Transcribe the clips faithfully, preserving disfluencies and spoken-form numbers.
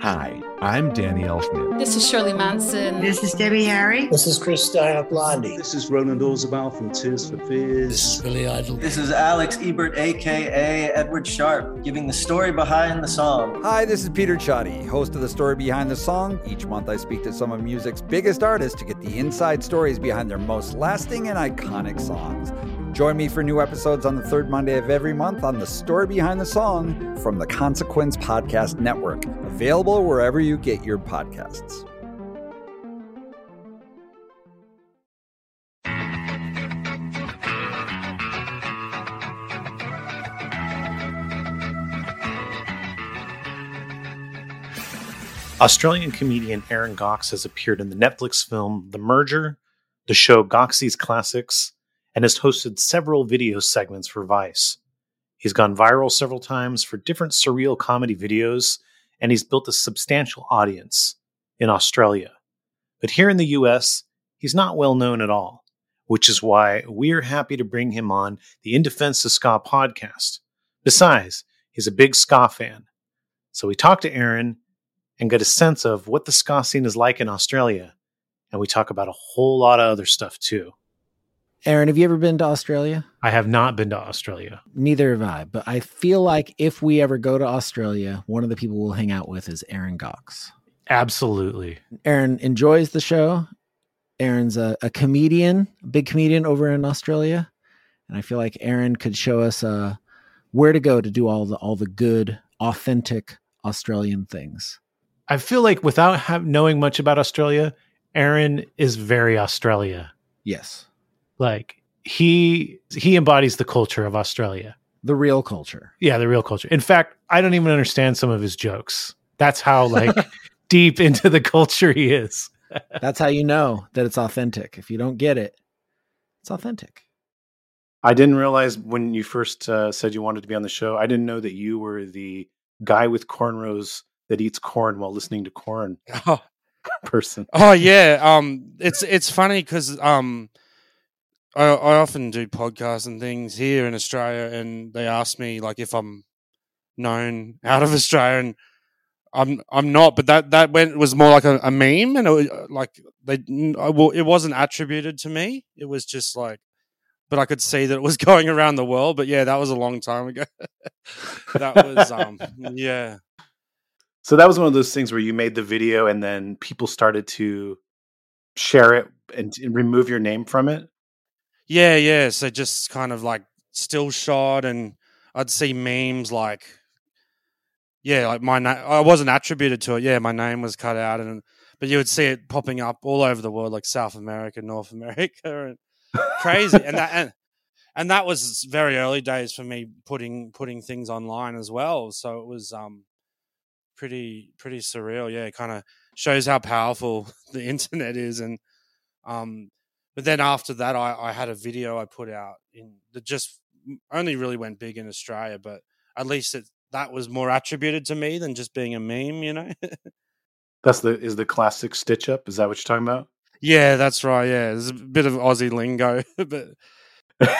Hi, I'm Danny Elfman. This is Shirley Manson. This is Debbie Harry. This is Chris Steiner Blondie. This is Roland Orzabal from Tears for Fears. This is Billy Idol. This is Alex Ebert, a k a. Edward Sharp, giving the story behind the song. Hi, this is Peter Chotti, host of The Story Behind the Song. Each month I speak to some of music's biggest artists to get the inside stories behind their most lasting and iconic songs. Join me for new episodes on the third Monday of every month on The Story Behind the Song from the Consequence Podcast Network. Available wherever you get your podcasts. Australian comedian Aaron Gocs has appeared in the Netflix film The Merger, the show Goxie's Classics, and has hosted several video segments for Vice. He's gone viral several times for different surreal comedy videos, and he's built a substantial audience in Australia. But here in the U S, he's not well known at all, which is why we're happy to bring him on the In Defense of Ska podcast. Besides, he's a big ska fan. So we talked to Aaron and got a sense of what the ska scene is like in Australia, and we talk about a whole lot of other stuff too. Aaron, have you ever been to Australia? I have not been to Australia. Neither have I, but I feel like if we ever go to Australia, one of the people we'll hang out with is Aaron Gocs. Absolutely. Aaron enjoys the show. Aaron's a, a comedian, a big comedian over in Australia. And I feel like Aaron could show us uh, where to go to do all the all the good, authentic Australian things. I feel like without ha- knowing much about Australia, Aaron is very Australia. Yes. Like he he embodies the culture of Australia. The real culture. Yeah, the real culture. In fact, I don't even understand some of his jokes. That's how like deep into the culture he is. That's how you know that it's authentic. If you don't get it, it's authentic. I didn't realize when you first uh, said you wanted to be on the show, I didn't know that you were the guy with cornrows that eats corn while listening to corn oh. person. Oh, yeah. Um, it's, it's funny because... Um, I, I often do podcasts and things here in Australia, and they ask me like if I'm known out of Australia, and I'm I'm not. But that that went was more like a, a meme, and it, like they I, well, it wasn't attributed to me. It was just like, but I could see that it was going around the world. But yeah, that was a long time ago. That was um yeah. So that was one of those things where you made the video, and then people started to share it and, and remove your name from it. Yeah, yeah. So just kind of like still shot, and I'd see memes like, yeah, like my name. I wasn't attributed to it. Yeah, my name was cut out, and but you would see it popping up all over the world, like South America, North America, and crazy. and that and, and that was very early days for me putting putting things online as well. So it was um pretty pretty surreal. Yeah, it kind of shows how powerful the internet is, and um. But then after that, I, I had a video I put out in that just only really went big in Australia, but at least it, that was more attributed to me than just being a meme, you know? That's the is the classic stitch up? Is that what you're talking about? Yeah, that's right. Yeah, there's a bit of Aussie lingo, but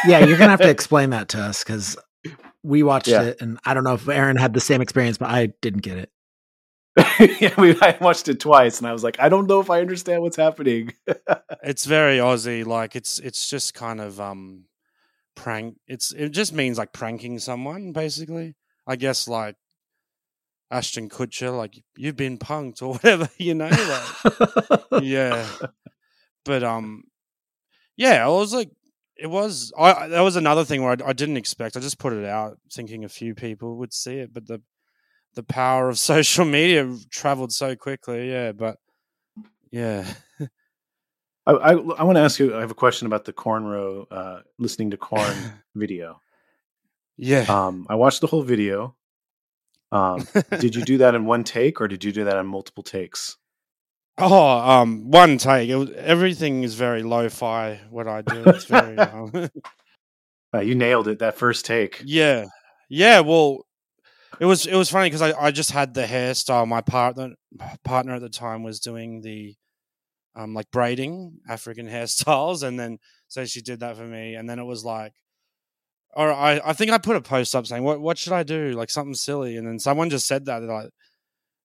yeah, you're gonna have to explain that to us because we watched yeah. it, and I don't know if Aaron had the same experience, but I didn't get it. yeah, we I watched it twice, and I was like, I don't know if I understand what's happening. It's very Aussie, like it's it's just kind of um, prank. It's it just means like pranking someone, basically. I guess like Ashton Kutcher, like you've been punked or whatever, you know. Like, yeah, but um, yeah, I was like, it was. I that was another thing where I, I didn't expect. I just put it out thinking a few people would see it, but the. The power of social media traveled so quickly. Yeah. But yeah. I, I, I want to ask you, I have a question about the cornrow, uh, listening to corn video. Yeah. Um, I watched the whole video. Um, did you do that in one take, or did you do that in multiple takes? Oh, um, one take. It was, everything is very lo-fi when I do it. It's very, um... uh, you nailed it that first take. Yeah, yeah. Well, it was it was funny because I, I just had the hairstyle. My partner my partner at the time was doing the um like braiding African hairstyles, and then so she did that for me, and then it was like, or I I think I put a post up saying what what should I do, like something silly, and then someone just said that, they're like,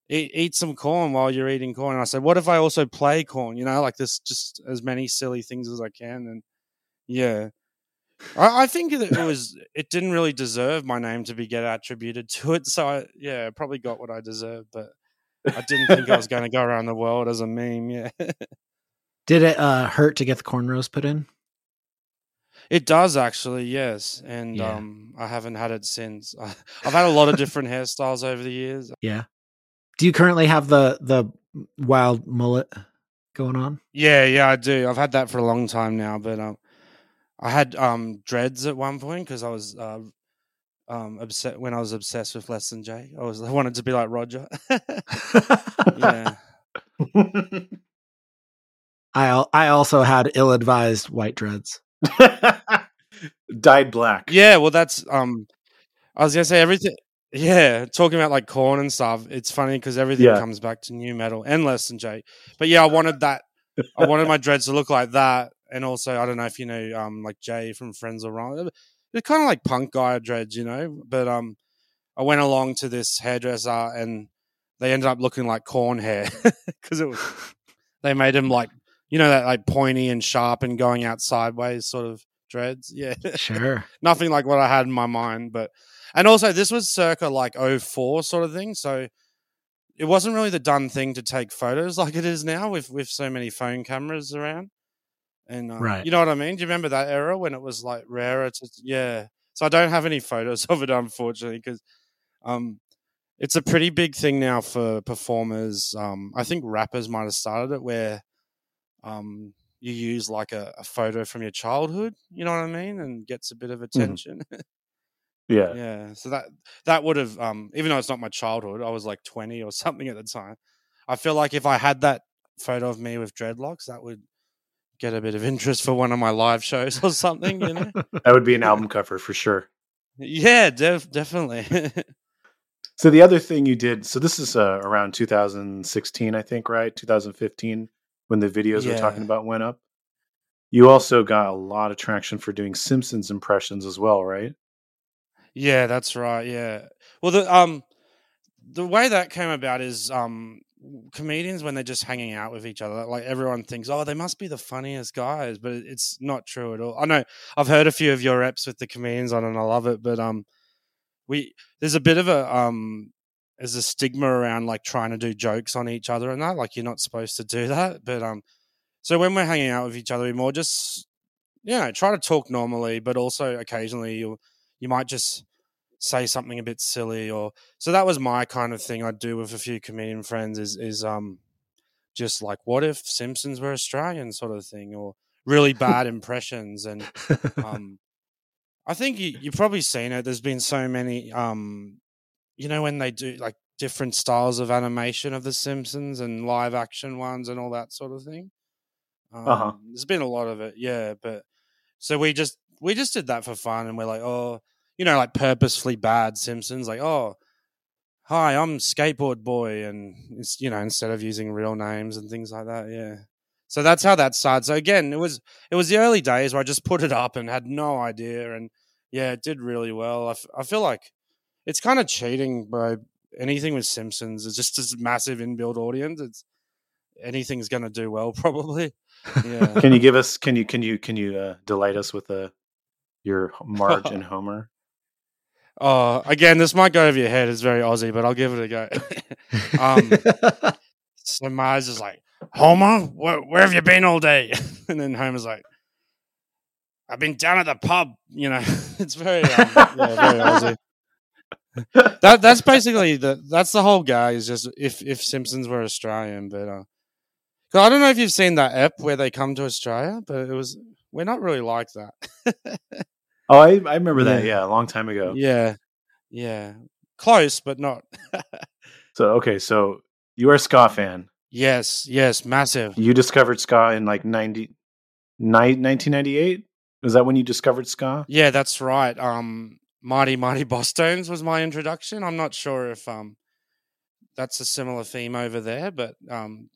Eat, eat some corn while you're eating corn. And I said, what if I also play corn? You know, like this, just as many silly things as I can. And yeah, I, I think that it was, it didn't really deserve my name to be get attributed to it. So I, yeah, probably got what I deserved, but I didn't think I was going to go around the world as a meme. Yeah. Did it uh, hurt to get the cornrows put in? It does actually, yes, and yeah. um, I haven't had it since. I, I've had a lot of different hairstyles over the years. Yeah. Do you currently have the the wild mullet going on? Yeah, yeah, I do. I've had that for a long time now, but um, I had um, dreads at one point because I was uh, um, obsessed when I was obsessed with Less Than Jake. I was I wanted to be like Roger. Yeah. I I also had ill-advised white dreads, dyed black. Yeah, well, that's um, I was gonna say everything. Yeah, talking about like corn and stuff, it's funny because everything yeah. comes back to new metal and Less Than Jake. But yeah, I wanted that. I wanted my dreads to look like that. And also, I don't know if you know, um, like Jay from Friends or Wrong. They're kind of like punk guy dreads, you know. But um, I went along to this hairdresser and they ended up looking like corn hair because it was, they made them like, you know, that like pointy and sharp and going out sideways sort of dreads. Yeah, sure. Nothing like what I had in my mind, but. And also, this was circa like oh four sort of thing, so it wasn't really the done thing to take photos like it is now with, with so many phone cameras around. And um, right. You know what I mean? Do you remember that era when it was like rarer to yeah? So I don't have any photos of it, unfortunately, because um, it's a pretty big thing now for performers. Um, I think rappers might have started it where um, you use like a, a photo from your childhood. You know what I mean? And gets a bit of attention. Mm. Yeah, yeah. So that that would have, um, even though it's not my childhood, I was like twenty or something at the time. I feel like if I had that photo of me with dreadlocks, that would get a bit of interest for one of my live shows or something. You know, that would be an album cover for sure. Yeah, def- definitely. So the other thing you did, so this is uh, around two thousand sixteen, I think, right? two thousand fifteen, when the videos yeah. we're talking about went up. You also got a lot of traction for doing Simpsons impressions as well, right? Yeah, that's right. Yeah. Well, the um, the way that came about is um, comedians, when they're just hanging out with each other, like everyone thinks, oh, they must be the funniest guys, but it's not true at all. I know I've heard a few of your reps with the comedians on, and I love it. But um, we there's a bit of a um, there's a stigma around like trying to do jokes on each other and that, like you're not supposed to do that. But um, so when we're hanging out with each other, we more just you know try to talk normally, but also occasionally you'll. You might just say something a bit silly, or so that was my kind of thing I'd do with a few comedian friends is is um just like what if Simpsons were Australian sort of thing, or really bad impressions. And um I think you, you've probably seen it. There's been so many um you know when they do like different styles of animation of the Simpsons and live action ones and all that sort of thing. Um, uh-huh. There's been a lot of it, yeah. But so we just. We just did that for fun, and we're like, oh, you know, like purposefully bad Simpsons, like, oh, hi, I'm Skateboard Boy, and it's, you know, instead of using real names and things like that, yeah. So that's how that started. So again, it was it was the early days where I just put it up and had no idea, and yeah, it did really well. I, f- I feel like it's kind of cheating, bro. Anything with Simpsons is just this massive inbuilt audience. It's anything's going to do well, probably. Yeah. Can you give us? Can you can you can you uh, delight us with a? Your Marge and Homer. Oh, again, this might go over your head. It's very Aussie, but I'll give it a go. um, so Marge is like, Homer, where, where have you been all day? And then Homer's like, I've been down at the pub. You know, it's very, um, yeah, very Aussie. that that's basically the that's the whole guy. Is just if if Simpsons were Australian, but uh, I don't know if you've seen that ep where they come to Australia, but it was we're not really like that. Oh, I, I remember yeah. that. Yeah, a long time ago. Yeah, yeah. Close, but not. So, okay, so you are a ska fan. Yes, yes, massive. You discovered ska in like nineteen ninety-eight? Is that when you discovered ska? Yeah, that's right. Um, Mighty Mighty Bosstones was my introduction. I'm not sure if um, that's a similar theme over there, but um,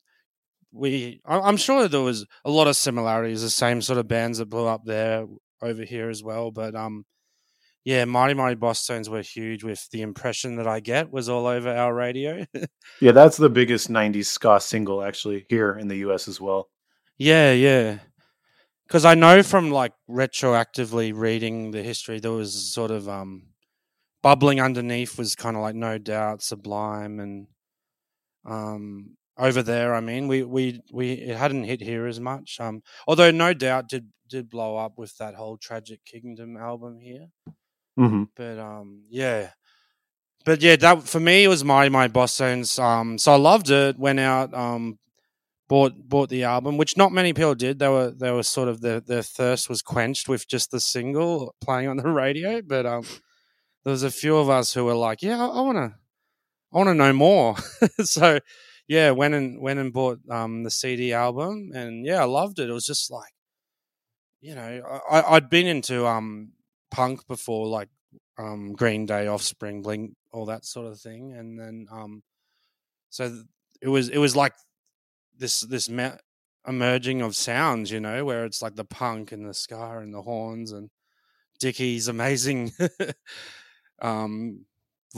we I'm sure there was a lot of similarities, the same sort of bands that blew up there over here as well. But um, yeah, Mighty Mighty Bosstones were huge with The Impression That I Get was all over our radio. Yeah, that's the biggest nineties ska single actually here in the U S as well. Yeah, yeah. Because I know from like retroactively reading the history, there was sort of um, bubbling underneath was kind of like No Doubt, Sublime, and um, over there. I mean, we we we it hadn't hit here as much. Um, although No Doubt did did blow up with that whole Tragic Kingdom album here. Mm-hmm. But um, yeah, but yeah, that for me it was Mighty Mighty Bosstones. Um, so I loved it. Went out. Um, Bought bought the album, which not many people did. They were they were sort of the their thirst was quenched with just the single playing on the radio. But um, there was a few of us who were like, "Yeah, I want to, I want to know more." So yeah, went and went and bought um the C D album, and yeah, I loved it. It was just like, you know, I, I'd been into um punk before, like um Green Day, Offspring, Blink, all that sort of thing, and then um, so it was it was like. this this me- emerging of sounds, you know, where it's like the punk and the ska and the horns and Dickie's amazing um,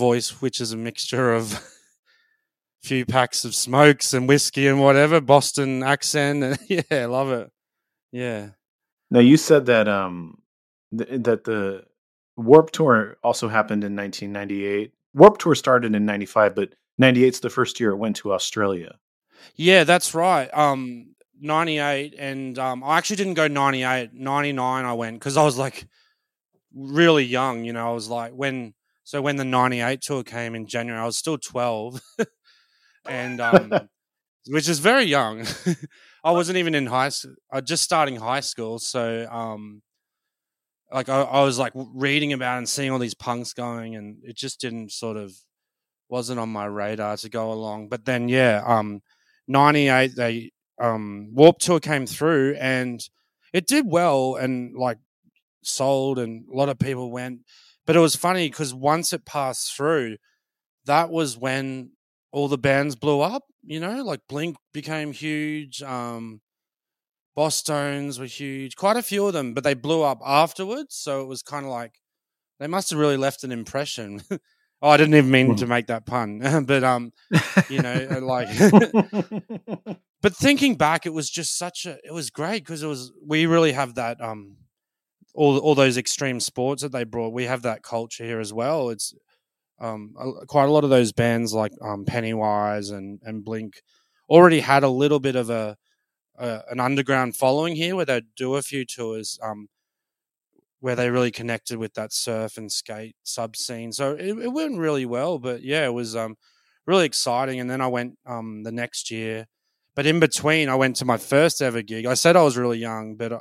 voice, which is a mixture of a few packs of smokes and whiskey and whatever, Boston accent. And yeah, love it. Yeah. Now, you said that um, th- that the Warped Tour also happened in nineteen ninety-eight. Warped Tour started in ninety-five, but ninety-eight's the first year it went to Australia. Yeah, that's right. Um, ninety-eight, and um, I actually didn't go ninety-eight. ninety-nine I went because I was like really young, you know. I was like when so when the ninety-eight tour came in January, I was still twelve, and um, which is very young. I wasn't even in high school. I was just starting high school, so um, like I, I was like reading about and seeing all these punks going, and it just didn't sort of wasn't on my radar to go along. But then yeah, um. ninety-eight, they um, Warped Tour came through and it did well and like sold and a lot of people went. But it was funny because once it passed through, that was when all the bands blew up, you know, like Blink became huge, um, Bosstones were huge, quite a few of them, but they blew up afterwards. So it was kind of like they must have really left an impression. Oh, I didn't even mean to make that pun, but, um, you know, like, but thinking back, it was just such a, it was great because it was, we really have that, um, all, all those extreme sports that they brought, we have that culture here as well. It's, um, a, quite a lot of those bands like, um, Pennywise and, and Blink already had a little bit of a, a, an underground following here where they'd do a few tours, um, where they really connected with that surf and skate sub scene. So it, it went really well, but yeah, it was um, really exciting. And then I went um, the next year, but in between I went to my first ever gig. I said I was really young, but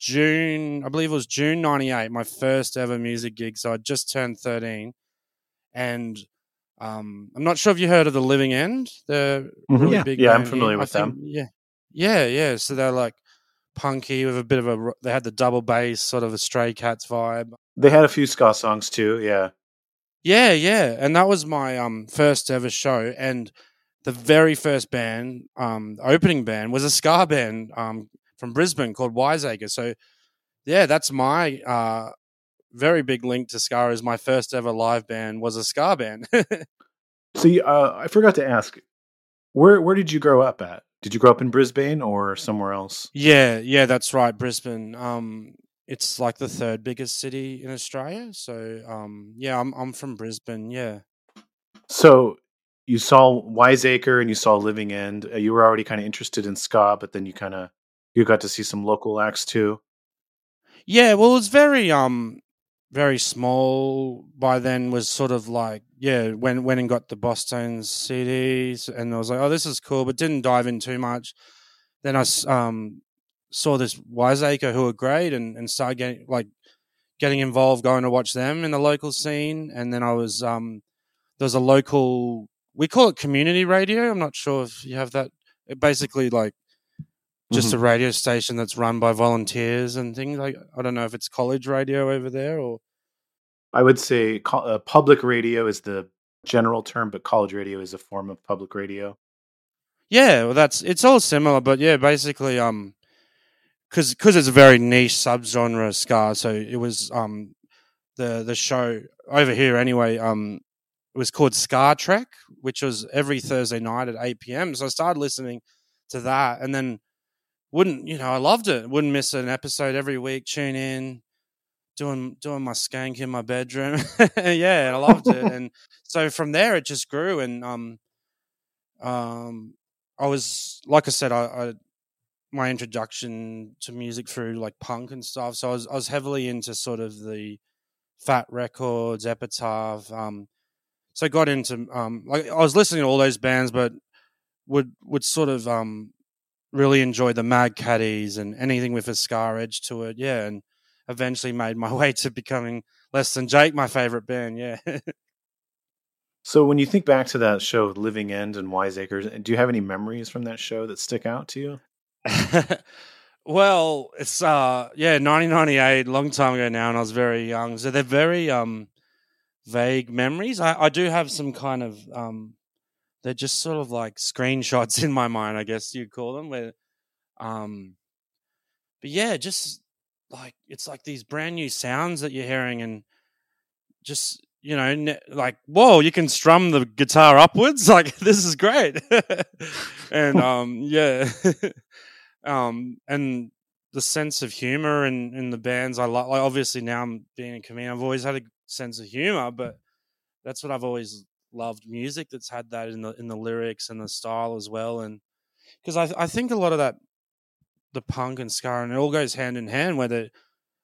June, I believe it was June ninety-eight, my first ever music gig. So I just turned thirteen and um, I'm not sure if you heard of The Living End, the mm-hmm. really yeah. big Yeah, I'm familiar here. with I them. Think, yeah. Yeah. Yeah. So they're like, punky with a bit of a they had the double bass sort of a Stray Cats vibe. They had a few ska songs too. Yeah yeah yeah And that was my um first ever show, and the very first band um opening band was a ska band um from Brisbane called Wiseacre. So yeah, that's my uh very big link to ska, is my first ever live band was a ska band. See, uh I forgot to ask, where where did you grow up at? Did you grow up in Brisbane or somewhere else? Yeah, yeah, that's right, Brisbane. Um, it's like the third biggest city in Australia. So, um, yeah, I'm I'm from Brisbane, yeah. So you saw Wiseacre and you saw Living End. You were already kind of interested in ska, but then you kind of you got to see some local acts too. Yeah, well, it's very um very small by then. Was sort of like, yeah, went, went and got the Bosstones C Ds and I was like, oh, this is cool, but didn't dive in too much. Then I um, saw this Wiseacre who were great and, and started getting, like, getting involved, going to watch them in the local scene. And then I was um, there's a local, we call it community radio. I'm not sure if you have that. It basically like just mm-hmm. a radio station that's run by volunteers and things like, I don't know if it's college radio over there or. I would say uh, public radio is the general term, but college radio is a form of public radio. Yeah, well, that's it's all similar, but yeah, basically, um, because because it's a very niche subgenre ska, so it was um the the show over here anyway. Um, it was called Ska Trek, which was every Thursday night at eight p.m. So I started listening to that, and then wouldn't you know I loved it. Wouldn't miss an episode every week. Tune in, doing doing my skank in my bedroom. Yeah, I loved it, and so from there it just grew, and um um. I was, like I said, I, I my introduction to music through like punk and stuff. So I was I was heavily into sort of the Fat Records, Epitaph. Um, so I got into um, like I was listening to all those bands, but would would sort of um, really enjoy the Mad Caddies and anything with a ska edge to it. Yeah, and eventually made my way to becoming Less Than Jake, my favorite band. Yeah. So when you think back to that show, The Living End and Wiseacre, do you have any memories from that show that stick out to you? Well, it's, uh, yeah, nineteen ninety-eight, long time ago now, and I was very young. So they're very um, vague memories. I, I do have some kind of, um, they're just sort of like screenshots in my mind, I guess you'd call them. Where, um, but yeah, just like, it's like these brand new sounds that you're hearing and just... You know, like, whoa, you can strum the guitar upwards. Like, this is great. And, um, yeah. um, and the sense of humor in, in the bands I like, like, obviously now I'm being a comedian, I've always had a sense of humor, but that's what I've always loved, music that's had that in the in the lyrics and the style as well. And because I, I think a lot of that, the punk and ska, and it all goes hand in hand, whether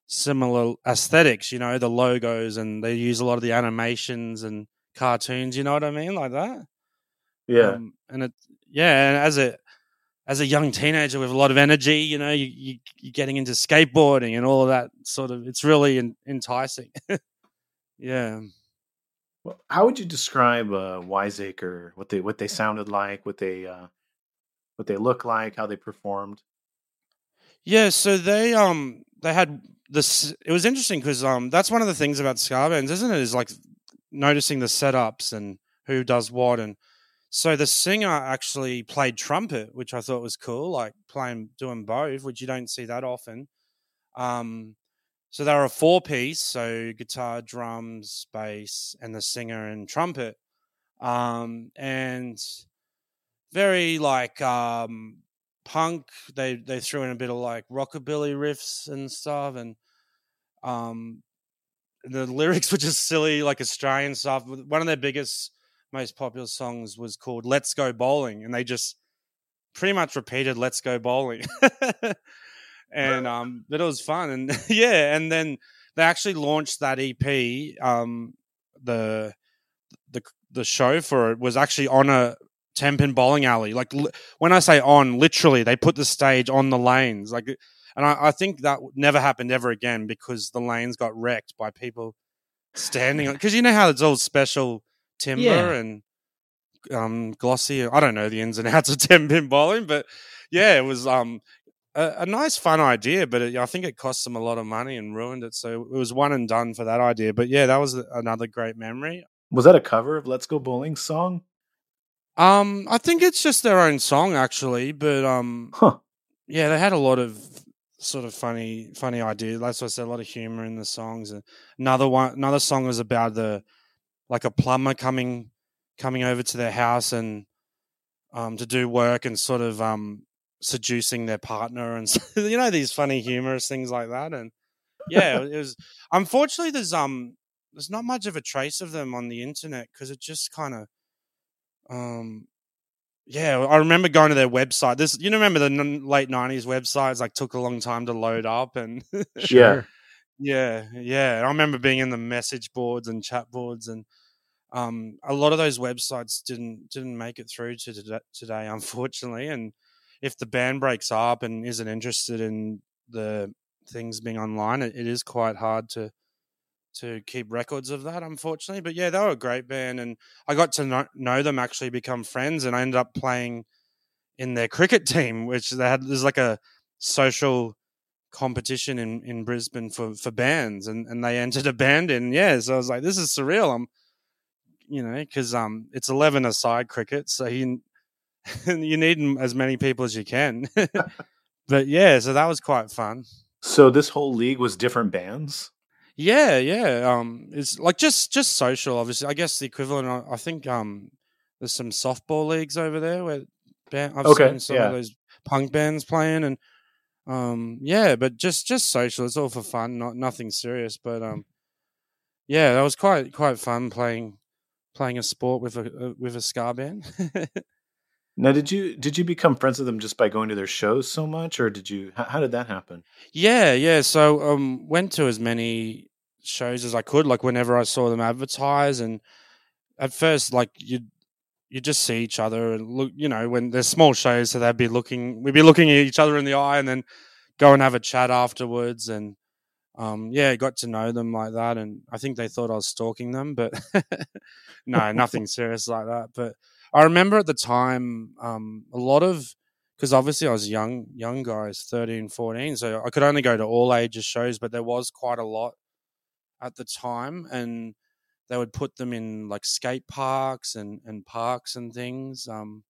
similar aesthetics, you know, the logos, and they use a lot of the animations and cartoons, you know what I mean, like that. Yeah. Um, and it, yeah, and as a as a young teenager with a lot of energy, you know, you, you you're getting into skateboarding and all of that sort of. It's really en- enticing. Yeah. Well, how would you describe uh, Wiseacre? What they what they sounded like? What they uh, what they looked like? How they performed? Yeah. So they um they had. This, it was interesting because um, that's one of the things about ska bands, isn't it? Is like noticing the setups and who does what. And so the singer actually played trumpet, which I thought was cool, like playing, doing both, which you don't see that often. Um, so they were a four piece, so guitar, drums, bass, and the singer and trumpet. Um, and very like. Um, punk, they they threw in a bit of like rockabilly riffs and stuff, and um the lyrics were just silly, like Australian stuff. One of their biggest, most popular songs was called Let's Go Bowling, and they just pretty much repeated Let's Go Bowling. And um but it was fun. And yeah, and then they actually launched that E P. um the the the show for it was actually on a ten-pin bowling alley. Like, li- when I say on, literally, they put the stage on the lanes. Like, and I, I think that never happened ever again because the lanes got wrecked by people standing. Because you know how it's all special timber yeah. and um, glossy. I don't know the ins and outs of ten-pin bowling, but yeah, it was um, a, a nice, fun idea. But it, I think it cost them a lot of money and ruined it. So it was one and done for that idea. But yeah, that was another great memory. Was that a cover of Let's Go Bowling song? Um, I think it's just their own song actually, but um, huh. yeah, they had a lot of sort of funny, funny ideas. That's what I said, a lot of humor in the songs. And another one, another song was about the like a plumber coming, coming over to their house and um to do work and sort of um seducing their partner and you know these funny humorous things like that. And yeah, it was unfortunately there's um there's not much of a trace of them on the internet because it just kind of. Um, yeah, I remember going to their website. This, you remember the n- late nineties websites like took a long time to load up, and sure, yeah, yeah. I remember being in the message boards and chat boards, and um, a lot of those websites didn't didn't make it through to today, today, unfortunately. And if the band breaks up and isn't interested in the things being online, it, it is quite hard to to keep records of that, unfortunately. But yeah, they were a great band, and I got to know, know them, actually become friends, and I ended up playing in their cricket team, which they had. There's like a social competition in, in Brisbane for, for bands, and, and they entered a band in. Yeah, so I was like, this is surreal. I'm, you know, because um, it's eleven-a-side cricket, so you you need as many people as you can. But yeah, so that was quite fun. So this whole league was different bands? Yeah, yeah. Um, it's like just, just social, obviously. I guess the equivalent, I, I think um, there's some softball leagues over there where band, I've okay, seen some yeah. of those punk bands playing. And um, yeah, but just, just social. It's all for fun, not nothing serious. But um, yeah, that was quite quite fun playing playing a sport with a with a ska band. Now, did you did you become friends with them just by going to their shows so much, or did you? How, how did that happen? Yeah, yeah. So, um, went to as many shows as I could. Like whenever I saw them advertise, and at first, like you you just see each other and look. You know, when there's small shows, so they'd be looking. We'd be looking at each other in the eye, and then go and have a chat afterwards. And um, yeah, got to know them like that. And I think they thought I was stalking them, but no, nothing serious like that. But I remember at the time um, a lot of – because obviously I was young, young guys, thirteen, fourteen, so I could only go to all ages shows, but there was quite a lot at the time, and they would put them in like skate parks and, and parks and things. Um,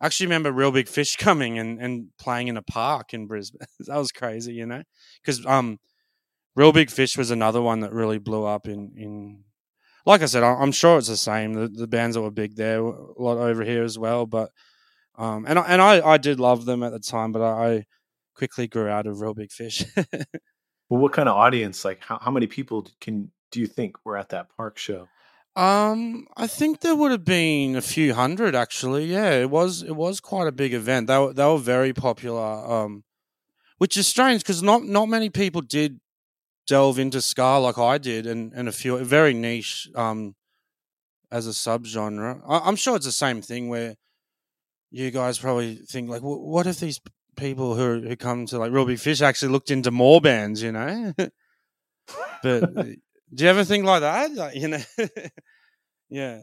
I actually remember Reel Big Fish coming and, and playing in a park in Brisbane. That was crazy, you know, because um, Reel Big Fish was another one that really blew up in, in – like I said, I'm sure it's the same. The, the bands that were big there, a lot over here as well. But um, and I, and I, I did love them at the time, but I, I quickly grew out of Reel Big Fish. Well, what kind of audience? Like, how, how many people can do you think were at that park show? Um, I think there would have been a few hundred, actually. Yeah, it was it was quite a big event. They were, they were very popular, um, which is strange because not not many people did delve into ska like I did, and, and a few very niche um, as a subgenre. I, I'm sure it's the same thing where you guys probably think like, w- what if these people who who come to like Reel Big Fish actually looked into more bands, you know? But do you ever think like that? Like, you know, yeah,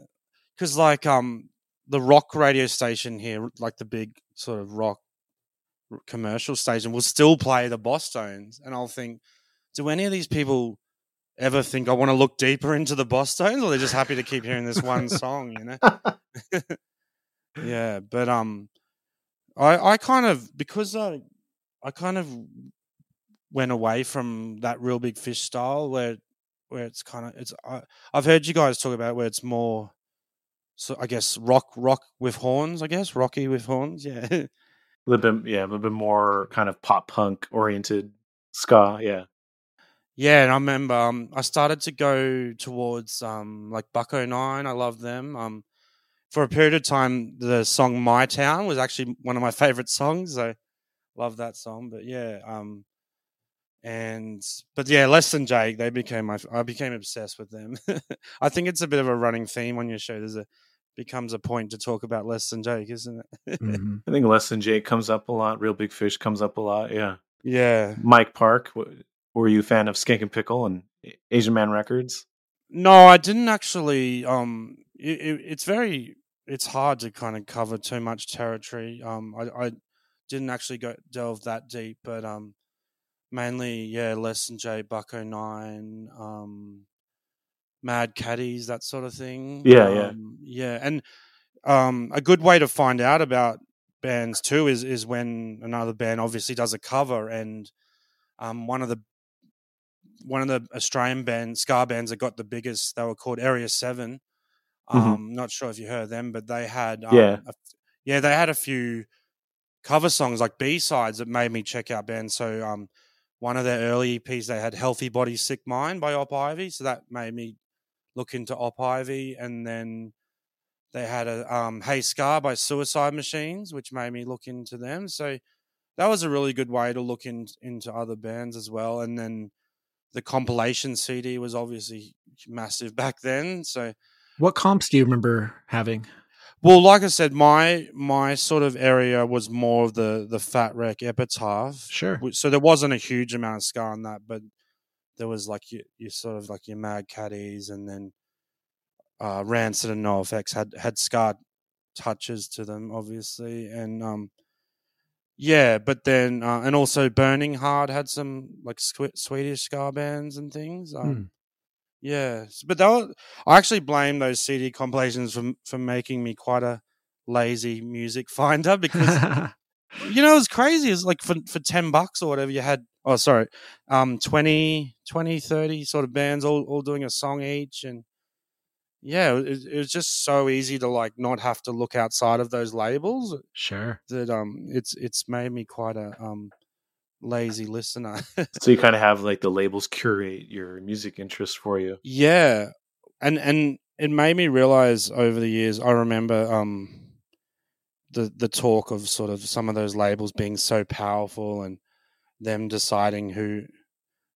because like um the rock radio station here, like the big sort of rock commercial station, will still play the Bosstones, and I'll think, do any of these people ever think I want to look deeper into the Bosstones, or they're just happy to keep hearing this one song, you know? Yeah, but um, I I kind of because I I kind of went away from that Reel Big Fish style where where it's kind of it's I, I've heard you guys talk about where it's more, so I guess rock rock with horns, I guess rocky with horns, yeah, a little bit, yeah, a little bit more kind of pop punk oriented ska, yeah. Yeah, and I remember um, I started to go towards um, like Buck-O-Nine. I loved them. Um, for a period of time, the song My Town was actually one of my favorite songs. I love that song. But yeah, um, and but yeah, Less Than Jake, they became my I became obsessed with them. I think it's a bit of a running theme on your show. There's a becomes a point to talk about Less Than Jake, isn't it? Mm-hmm. I think Less Than Jake comes up a lot. Reel Big Fish comes up a lot. Yeah. Yeah. Mike Park. What, were you a fan of Skink and Pickle and Asian Man Records? No, I didn't actually. Um, it, it, it's very, it's hard to kind of cover too much territory. Um, I, I didn't actually go delve that deep, but um, mainly, yeah, Less Than Jake, Buck-O-Nine, um, Mad Caddies, that sort of thing. Yeah, um, yeah, yeah. And um, a good way to find out about bands too is is when another band obviously does a cover, and um, one of the One of the Australian bands, ska bands that got the biggest, they were called Area seven. Um, mm-hmm. Not sure if you heard them, but they had, um, yeah. A, yeah, they had a few cover songs like B-sides that made me check out bands. So um, one of their early E Ps, they had Healthy Body, Sick Mind by Op Ivy. So that made me look into Op Ivy. And then they had a um, Hey Ska by Suicide Machines, which made me look into them. So that was a really good way to look in, into other bands as well. And then the compilation C D was obviously massive back then. So, what comps do you remember having? Well, like I said, my my sort of area was more of the the Fat Wreck, Epitaph. Sure. So there wasn't a huge amount of ska on that, but there was like your, your sort of like your Mad Caddies, and then uh, Rancid and NoFX had had scarred touches to them, obviously, and um, yeah, but then uh, and also Burning Hard had some like sw- Swedish ska bands and things. Um, mm. Yeah, but they were, I actually blame those C D compilations for for making me quite a lazy music finder, because you know it was crazy. It's like for for ten bucks or whatever you had. Oh, sorry, um, twenty, thirty sort of bands all, all doing a song each, and yeah, it, it was just so easy to like not have to look outside of those labels. Sure, that um, it's it's made me quite a um. lazy listener. So you kind of have like the labels curate your music interest for you. Yeah, and and it made me realize over the years, I remember um the the talk of sort of some of those labels being so powerful and them deciding who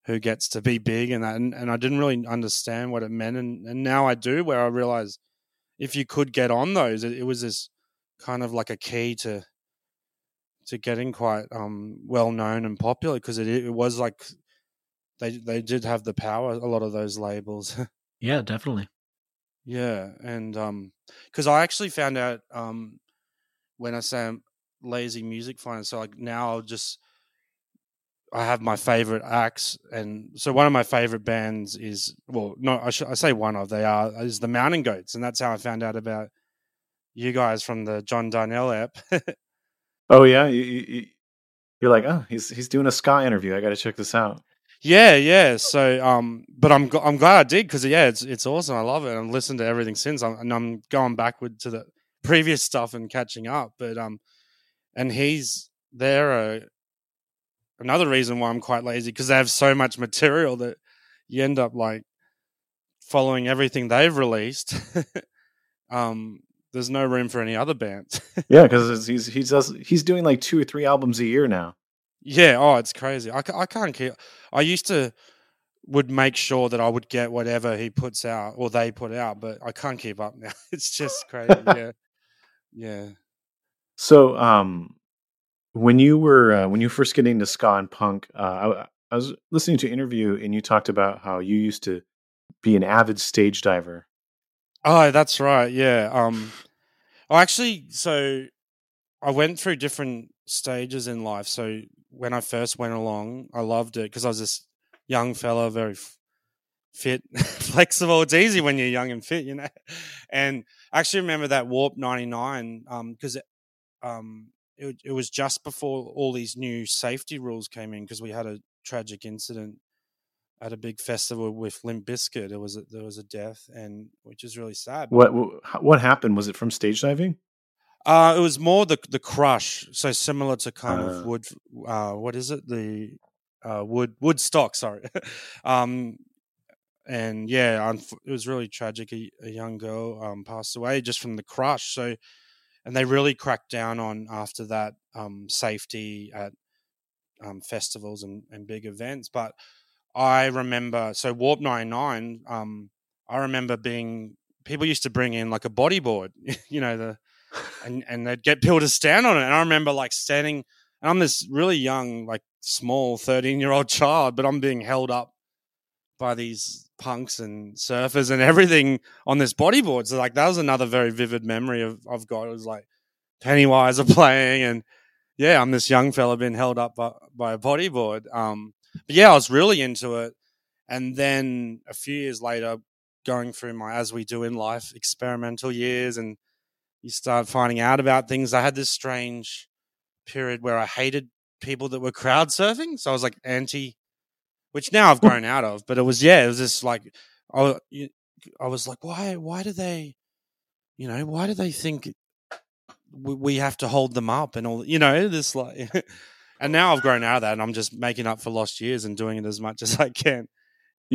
who gets to be big and that, and, and I didn't really understand what it meant, and, and now I do, where I realize if you could get on those, it, it was this kind of like a key to to getting quite um, well-known and popular, because it, it was like they they did have the power, a lot of those labels. Yeah, definitely. Yeah, and because um, I actually found out um, when I say I'm lazy music finder, so like now I'll just, I have my favorite acts, and so one of my favorite bands is, well, no, I, should, I say one of, they are, is The Mountain Goats, and that's how I found out about you guys from the John Darnell app. Oh yeah, you, you you're like, oh, he's he's doing a ska interview. I got to check this out. Yeah, yeah. So, um, but I'm I'm glad I did, because yeah, it's it's awesome. I love it. I've listened to everything since, I'm, and I'm going backward to the previous stuff and catching up. But um, and he's there. Uh, another reason why I'm quite lazy, because they have so much material that you end up like following everything they've released. um. There's no room for any other bands. Yeah, because he's he's he's doing like two or three albums a year now. Yeah, oh, it's crazy. I, I can't keep. I used to would make sure that I would get whatever he puts out or they put out, but I can't keep up now. It's just crazy. Yeah, yeah. So, um, when you were uh, when you were first getting into ska and punk, uh, I, I was listening to an interview and you talked about how you used to be an avid stage diver. Oh, that's right. Yeah. Um, I actually, so I went through different stages in life. So when I first went along, I loved it because I was this young fella, very f- fit, flexible. It's easy when you're young and fit, you know. And I actually remember that Warped ninety-nine because um, it, um, it, it was just before all these new safety rules came in, because we had a tragic incident at a big festival with Limp Bizkit. There was a, there was a death, and which is really sad. What what happened? Was it from stage diving? Uh, it was more the the crush. So similar to kind uh, of wood. Uh, what is it? The uh, wood Woodstock. Sorry. um, and yeah, it was really tragic. A, a young girl um, passed away just from the crush. So, and they really cracked down on after that um, safety at um, festivals and, and big events, but. I remember, so Warped ninety-nine, um, I remember being, people used to bring in like a bodyboard, you know, the and, and they'd get people to stand on it. And I remember like standing, and I'm this really young, like small thirteen-year-old child, but I'm being held up by these punks and surfers and everything on this bodyboard. So like that was another very vivid memory of, I've got. It was like Pennywise are playing and yeah, I'm this young fella being held up by, by a bodyboard. Um But yeah, I was really into it. And then a few years later, going through my, as we do in life, experimental years, and you start finding out about things. I had this strange period where I hated people that were crowd surfing. So I was like anti, which now I've grown out of, but it was, yeah, it was just like, I, I was like, why, why do they, you know, why do they think we have to hold them up and all, you know, this like... And now I've grown out of that, and I'm just making up for lost years and doing it as much as I can.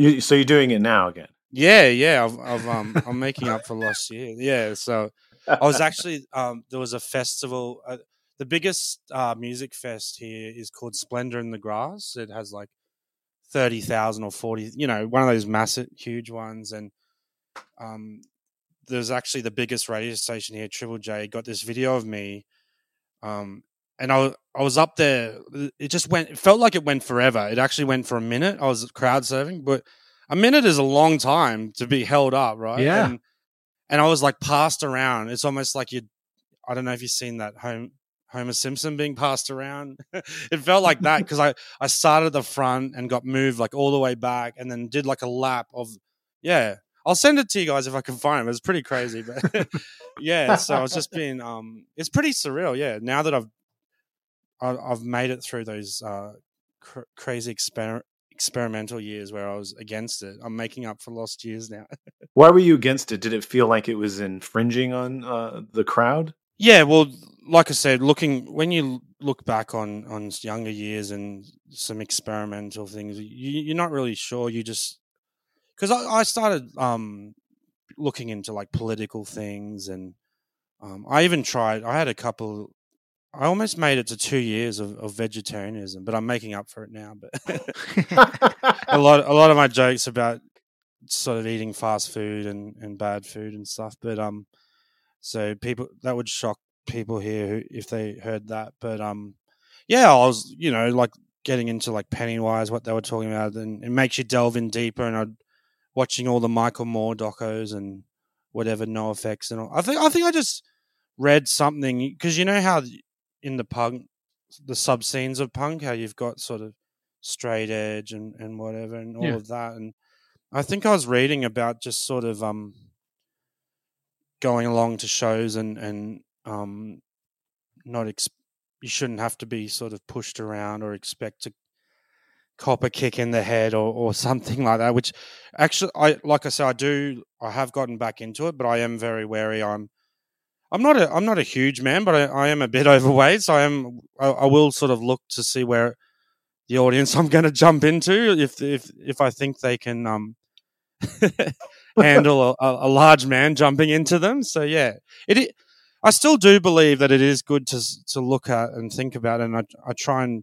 You, so you're doing it now again? Yeah, yeah. I've, I've, um, I'm making up for lost years. Yeah. So I was actually um, there was a festival. Uh, the biggest uh, music fest here is called Splendor in the Grass. It has like thirty thousand or forty. You know, one of those massive, huge ones. And um, there's actually the biggest radio station here, Triple J, got this video of me. Um, and I I was up there. It just went. It felt like it went forever. It actually went for a minute. I was crowd surfing, but a minute is a long time to be held up, right? Yeah. And, and I was like passed around. It's almost like you. I don't know if you've seen that home. Homer Simpson being passed around. It felt like that because I, I started at the front and got moved like all the way back and then did like a lap of, yeah. I'll send it to you guys if I can find it. It's pretty crazy. But yeah, so I was just being, um, it's pretty surreal. Yeah, now that I've I've made it through those uh, cr- crazy exper- experimental years where I was against it, I'm making up for lost years now. Why were you against it? Did it feel like it was infringing on uh, the crowd? Yeah, well, like I said, looking when you look back on, on younger years and some experimental things, you, you're not really sure. You just because I, I started um, looking into like political things, and um, I even tried. I had a couple. I almost made it to two years of, of vegetarianism, but I'm making up for it now. But a lot, a lot of my jokes about sort of eating fast food and, and bad food and stuff. But um, so people that would shock people here who, if they heard that, but um yeah I was, you know, like getting into like Pennywise, what they were talking about, and it makes you delve in deeper, and I'd watching all the Michael Moore docos and whatever NoFX and all. I think I think I just read something because you know how in the punk the sub scenes of punk how you've got sort of straight edge and, and whatever and all yeah. of that, and I think I was reading about just sort of um going along to shows and and Um, not ex- you shouldn't have to be sort of pushed around or expect to cop a kick in the head or, or something like that. Which actually, I like I said, I do. I have gotten back into it, but I am very wary. I'm, I'm not a, I'm not a huge man, but I, I am a bit overweight, so I am. I, I will sort of look to see where the audience I'm going to jump into if if if I think they can um. handle a, a large man jumping into them. So yeah, it. it I still do believe that it is good to to look at and think about, and I, I try and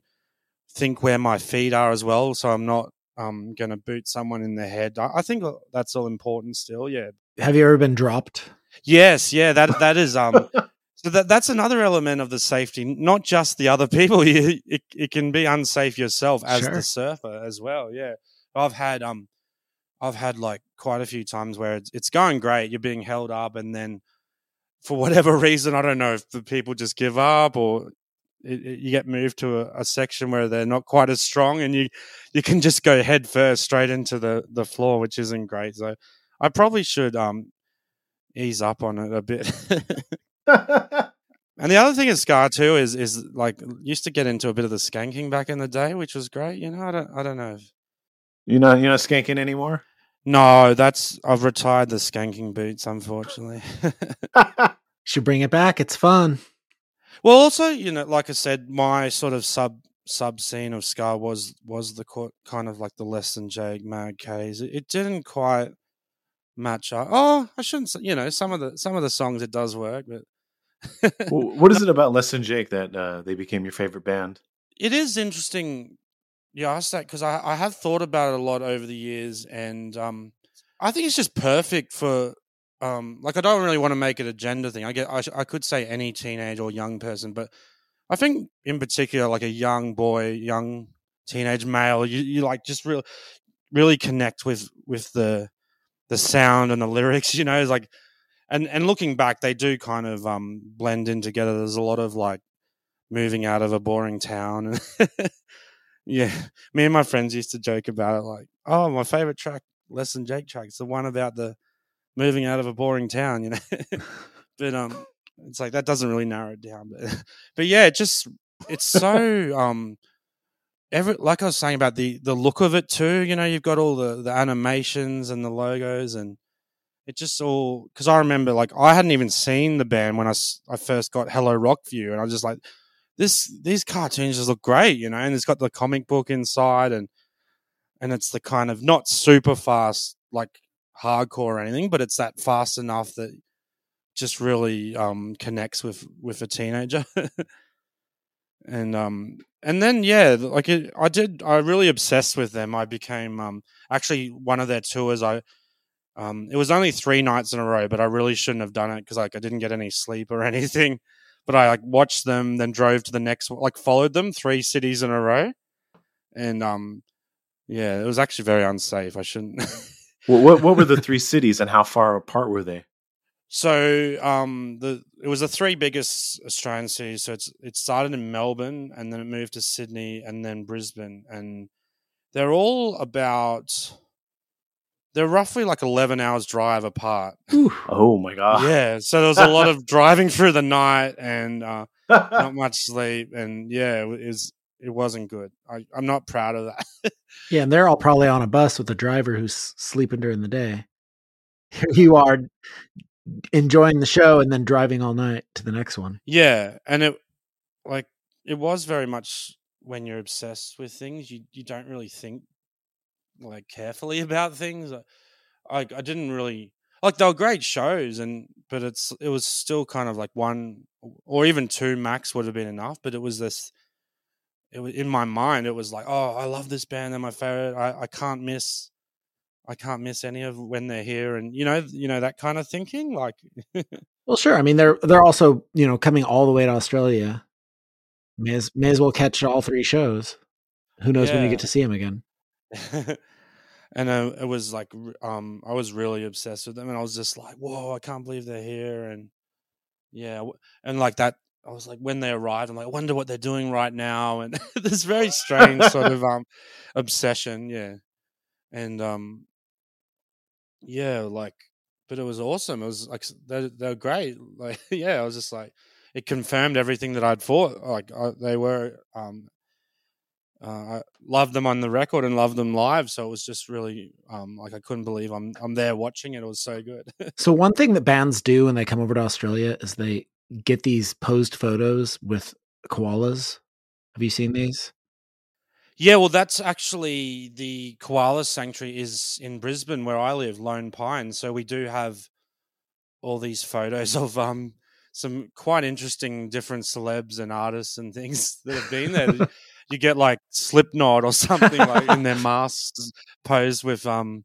think where my feet are as well, so I'm not um, going to boot someone in the head. I, I think that's all important still, yeah. Have you ever been dropped? Yes, yeah, that that is um, so that that's another element of the safety, not just the other people. You, it, it can be unsafe yourself as sure. the surfer as well, yeah. I've had um, I've had like quite a few times where it's, it's going great, you're being held up, and then for whatever reason, I don't know if the people just give up or it, it, you get moved to a, a section where they're not quite as strong and you, you can just go head first straight into the, the floor, which isn't great. So I probably should um ease up on it a bit. And the other thing is Scar too is is like used to get into a bit of the skanking back in the day, which was great. You know, I don't I don't know. If... You're not you're not skanking anymore? No, that's I've retired the skanking boots, unfortunately. Should bring it back. It's fun. Well, also, you know, like I said, my sort of sub sub scene of Scar was was the co- kind of like the Less Than Jake, Mad Caddies. It, it didn't quite match up. Oh, I shouldn't say, you know, some of the some of the songs it does work, but well, what is it about Less Than Jake that uh, they became your favorite band? It is interesting. You asked that because I, I have thought about it a lot over the years, and um, I think it's just perfect for um, like I don't really want to make it a gender thing. I get I, I could say any teenage or young person, but I think in particular like a young boy, young teenage male, you, you like just really really connect with with the the sound and the lyrics. You know, it's like and and looking back, they do kind of um, blend in together. There's a lot of like moving out of a boring town. And yeah, me and my friends used to joke about it like, oh, my favorite track, Less Than Jake track, it's the one about the moving out of a boring town, you know. But um, it's like that doesn't really narrow it down. But, but yeah, it just it's so um, every like I was saying about the the look of it too. You know, you've got all the the animations and the logos, and it just all because I remember like I hadn't even seen the band when I I first got Hello Rock View, and I was just like. This these cartoons just look great, you know, and it's got the comic book inside, and and it's the kind of not super fast like hardcore or anything, but it's that fast enough that just really um, connects with, with a teenager. and um and then yeah, like it, I did I really obsessed with them. I became um actually one of their tours. I um it was only three nights in a row, but I really shouldn't have done it because like I didn't get any sleep or anything. But I like watched them, then drove to the next, like followed them three cities in a row, and um, yeah, it was actually very unsafe. I shouldn't. Well, what what were the three cities, and how far apart were they? So um, the it was the three biggest Australian cities. So it's it started in Melbourne, and then it moved to Sydney, and then Brisbane, and they're all about. They're roughly like eleven hours drive apart. Ooh. Oh, my God. Yeah. So there was a lot of driving through the night and uh, not much sleep. And, yeah, it, was, it wasn't good. I, I'm not proud of that. Yeah, and they're all probably on a bus with a driver who's sleeping during the day. Here you are enjoying the show and then driving all night to the next one. Yeah. And it like it was very much when you're obsessed with things, you, you don't really think. Like carefully about things. I, I I didn't really like they were great shows, and but it's it was still kind of like one or even two max would have been enough. But it was this. It was in my mind. It was like, oh, I love this band. They're my favorite. I, I can't miss. I can't miss any of when they're here, and you know, you know that kind of thinking. Like, well, sure. I mean, they're they're also you know coming all the way to Australia. May as may as well catch all three shows. Who knows yeah. when you get to see them again. And uh, it was like um, I was really obsessed with them, and I was just like, "Whoa, I can't believe they're here!" And yeah, and like that, I was like, when they arrived, I'm like, I wonder what they're doing right now, and this very strange sort of um obsession, yeah, and um, yeah, like, but it was awesome. It was like they're, they're great, like yeah, I was just like, it confirmed everything that I'd thought. Like I, they were um. Uh, I loved them on the record and loved them live, so it was just really um, like I couldn't believe I'm I'm there watching it. It was so good. So one thing that bands do when they come over to Australia is they get these posed photos with koalas. Have you seen these? Yeah, well, that's actually the koala sanctuary is in Brisbane where I live, Lone Pine. So we do have all these photos of um some quite interesting different celebs and artists and things that have been there. You get like Slipknot or something like in their masks posed with, um,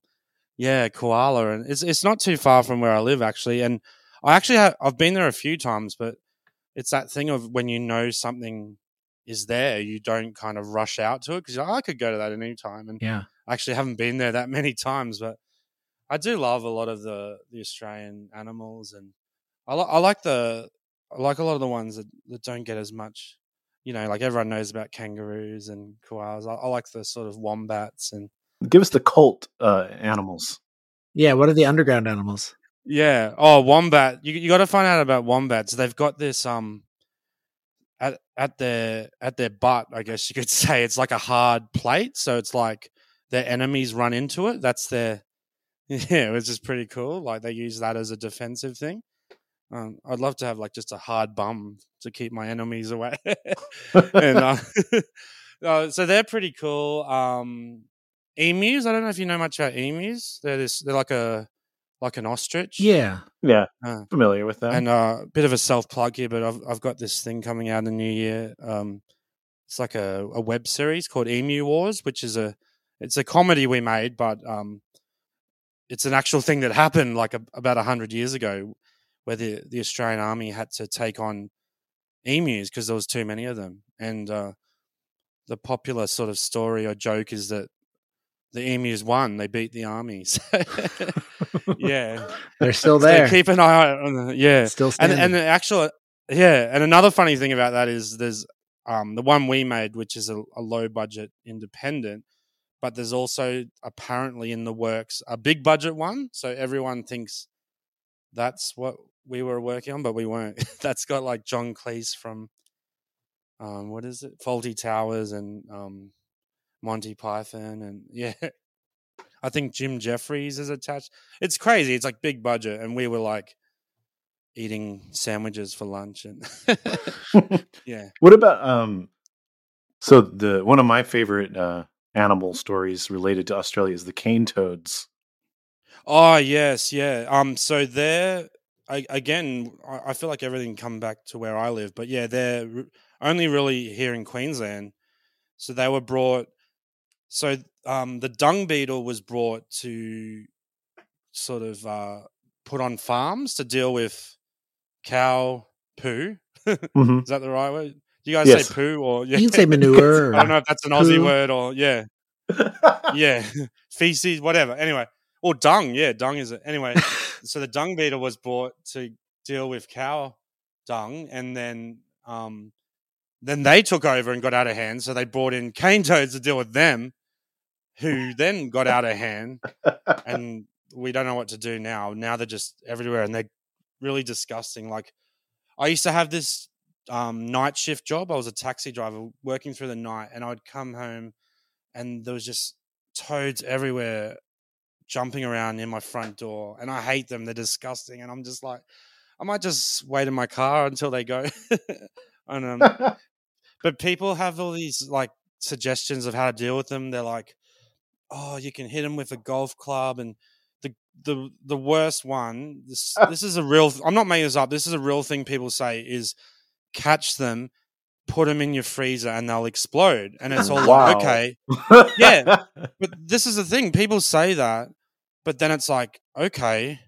yeah, koala, and it's it's not too far from where I live actually. And I actually have, I've been there a few times, but it's that thing of when you know something is there, you don't kind of rush out to it because like, oh, I could go to that at any time. And yeah, I actually haven't been there that many times, but I do love a lot of the, the Australian animals, and I, li- I like the I like a lot of the ones that, that don't get as much. You know, like everyone knows about kangaroos and koalas. I, I like the sort of wombats and give us the cult uh, animals. Yeah, what are the underground animals? Yeah, oh, wombat. You you got to find out about wombats. They've got this um at at their at their butt. I guess you could say it's like a hard plate. So it's like their enemies run into it. That's their yeah, which is pretty cool. Like they use that as a defensive thing. Um, I'd love to have like just a hard bum to keep my enemies away. and, uh, uh, so they're pretty cool. Um, emus. I don't know if you know much about emus. They're this. They're like a like an ostrich. Yeah, yeah. Uh, familiar with that. And a uh, bit of a self plug here, but I've I've got this thing coming out in the new year. Um, it's like a, a web series called Emu Wars, which is a it's a comedy we made, but um, it's an actual thing that happened like a, about a hundred years ago. Where the, the Australian army had to take on emus because there was too many of them. And uh, the popular sort of story or joke is that the emus won. They beat the army. So, yeah. They're still there. So keep an eye on them. Yeah. Still standing. And, and the actual, yeah. And another funny thing about that is there's um, the one we made, which is a, a low budget independent, but there's also apparently in the works a big budget one. So everyone thinks that's what we were working on, but we weren't. That's got like John Cleese from, um, what is it? Fawlty Towers and um, Monty Python. And yeah, I think Jim Jeffries is attached. It's crazy. It's like big budget. And we were like eating sandwiches for lunch. And yeah. What about, um, so the, one of my favorite uh, animal stories related to Australia is the cane toads. Oh, yes, yeah. Um. So they're, I, again, I, I feel like everything come back to where I live. But, yeah, they're re- only really here in Queensland. So they were brought – so um, the dung beetle was brought to sort of uh, put on farms to deal with cow poo Mm-hmm. Is that the right word? Do you guys yes. say poo or yeah? You can say manure. I don't know if that's an poo. Aussie word or yeah, yeah, feces, whatever. Anyway, or dung. Yeah, dung is it. Anyway, so the dung beetle was brought to deal with cow dung, and then um, then they took over and got out of hand. So they brought in cane toads to deal with them, who then got out of hand, and we don't know what to do now. Now they're just everywhere, and they're really disgusting. Like I used to have this um, night shift job. I was a taxi driver working through the night, and I'd come home and there was just toads everywhere jumping around near my front door, and I hate them. They're disgusting. And I'm just like, I might just wait in my car until they go. And, um, but people have all these like suggestions of how to deal with them. They're like, oh, you can hit them with a golf club. And the the the worst one, this, this is a real, I'm not making this up, this is a real thing people say, is catch them, put them in your freezer, and they'll explode. And it's all wow. like, okay. Yeah. But this is the thing. People say that, but then it's like, okay,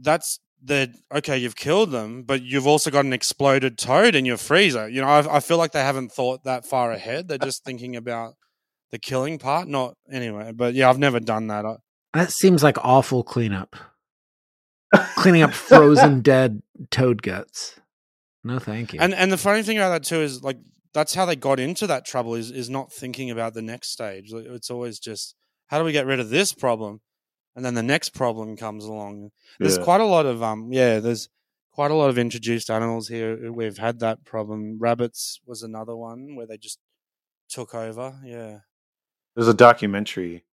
that's the, okay, you've killed them, but you've also got an exploded toad in your freezer. You know, I, I feel like they haven't thought that far ahead. They're just thinking about the killing part, not anyway. But yeah, I've never done that. I, that seems like awful cleanup. Cleaning up frozen dead toad guts. No, thank you. And and the funny thing about that too is like that's how they got into that trouble is is not thinking about the next stage. It's always just how do we get rid of this problem, and then the next problem comes along. There's yeah. quite a lot of um yeah. There's quite a lot of introduced animals here. We've had that problem. Rabbits was another one where they just took over. Yeah. There's a documentary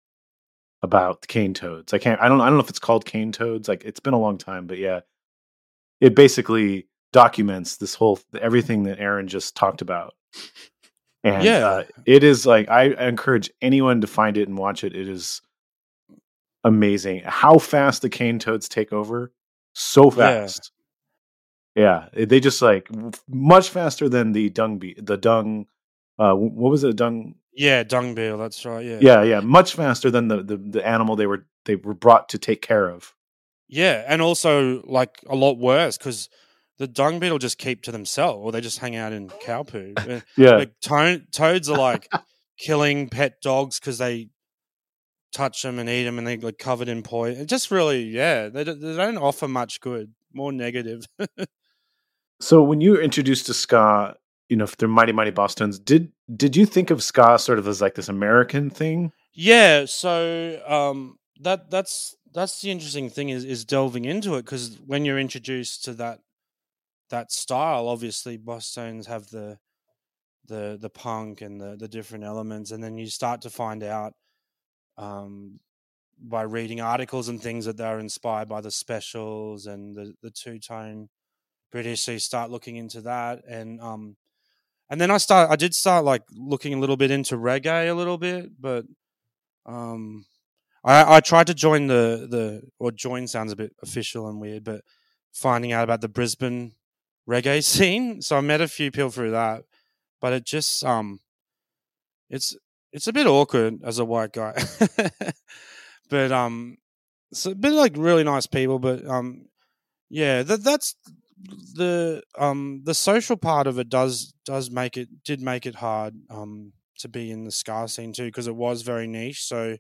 about the cane toads. I can't. I don't. I don't know if it's called cane toads. Like it's been a long time, but yeah, it basically documents this whole everything that Aaron just talked about, and yeah, uh, it is like I, I encourage anyone to find it and watch it. It is amazing how fast the cane toads take over. So fast, yeah, yeah they just like much faster than the dung be- the dung. Uh, what was it? Dung. Yeah, dung beetle. That's right. Yeah, yeah, yeah. Much faster than the, the, the animal they were they were brought to take care of. Yeah, and also like a lot worse because the dung beetle just keep to themselves, or they just hang out in cow poo. Yeah, like, to- toads are like killing pet dogs because they touch them and eat them, and they're like covered in poison. It just really, yeah, they, d- they don't offer much good. More negative. So when you were introduced to ska, you know, through Mighty Mighty Bosstones, did did you think of ska sort of as like this American thing? Yeah, so um, that that's that's the interesting thing is is delving into it, because when you're introduced to that that style, obviously Bosstones have the the the punk and the the different elements, and then you start to find out um, by reading articles and things that they're inspired by the Specials and the the two tone British. So you start looking into that, and um. And then I start. I did start like looking a little bit into reggae a little bit, but um, I, I tried to join the the or join sounds a bit official and weird, but finding out about the Brisbane reggae scene. So I met a few people through that, but it just um, it's it's a bit awkward as a white guy, but um, it's a bit like really nice people, but um, yeah, that that's. The um the social part of it does does make it did make it hard um to be in the ska scene too, because it was very niche. So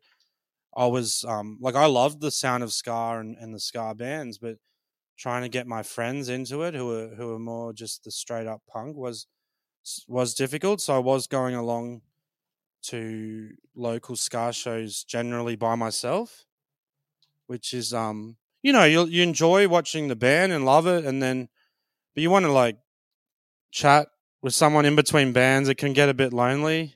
I was um like I loved the sound of ska and, and the ska bands, but trying to get my friends into it who were who were more just the straight up punk was was difficult. So I was going along to local ska shows generally by myself, which is um. You know, you you enjoy watching the band and love it, and then, but you want to like chat with someone in between bands. It can get a bit lonely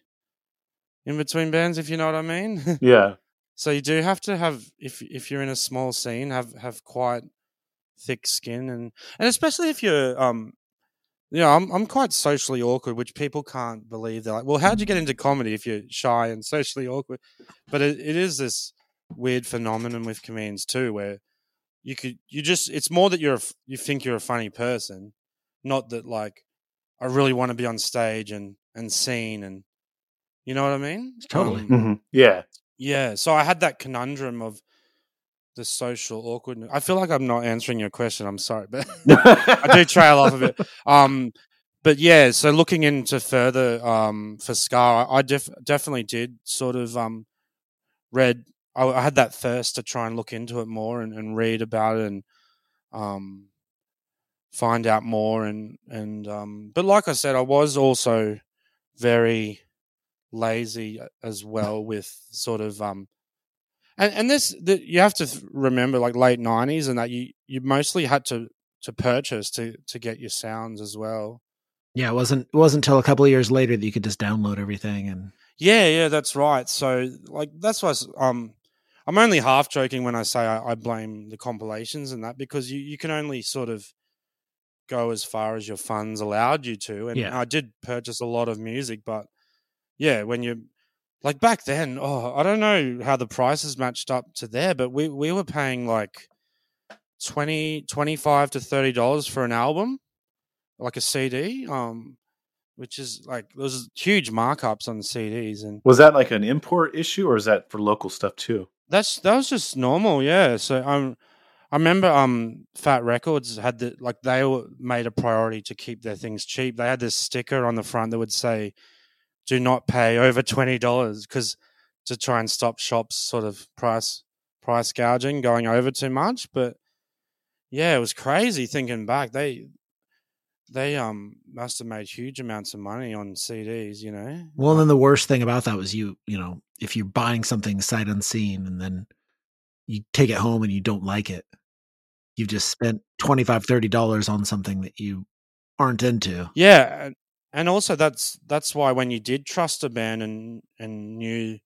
in between bands, if you know what I mean. Yeah. So you do have to have, if if you're in a small scene, have have quite thick skin, and and especially if you're, um, you know, I'm I'm quite socially awkward, which people can't believe. They're like, well, how'd you get into comedy if you're shy and socially awkward? But it, it is this weird phenomenon with comedians too, where You could, you just, it's more that you're, a, you think you're a funny person, not that like, I really want to be on stage and, and seen and, you know what I mean? Totally. Um, mm-hmm. Yeah. Yeah. So I had that conundrum of the social awkwardness. I feel like I'm not answering your question. I'm sorry, but I do trail off a bit. Um, but yeah, so looking into further um, for Scar, I def- definitely did sort of um, read. I, I had that thirst to try and look into it more and, and read about it and um, find out more. And and um, but like I said, I was also very lazy as well with sort of um, and and this the, you have to remember like late nineties and that you, you mostly had to. to purchase to, to get your sounds as well. Yeah. It wasn't, it wasn't until a couple of years later that you could just download everything. And yeah, yeah, that's right. So like, that's why um, I'm only half joking when I say I, I blame the compilations and that, because you, you can only sort of go as far as your funds allowed you to. And yeah. I did purchase a lot of music, but yeah, when you like back then, oh, I don't know how the prices matched up to there, but we, we were paying like, twenty, twenty-five to thirty dollars for an album, like a C D, um, which is like those huge markups on the C Ds. And was that like an import issue, or is that for local stuff too? That's that was just normal, yeah. So um, I remember um, Fat Records had the like they were made a priority to keep their things cheap. They had this sticker on the front that would say, "Do not pay over twenty dollars," because to try and stop shops sort of price price gouging, going over too much, but. Yeah, it was crazy thinking back. They they um must have made huge amounts of money on C Ds, you know. Well, and then the worst thing about that was you, you know, if you're buying something sight unseen and then you take it home and you don't like it, you've just spent twenty-five dollars, thirty dollars on something that you aren't into. Yeah, and also that's that's why when you did trust a band and and knew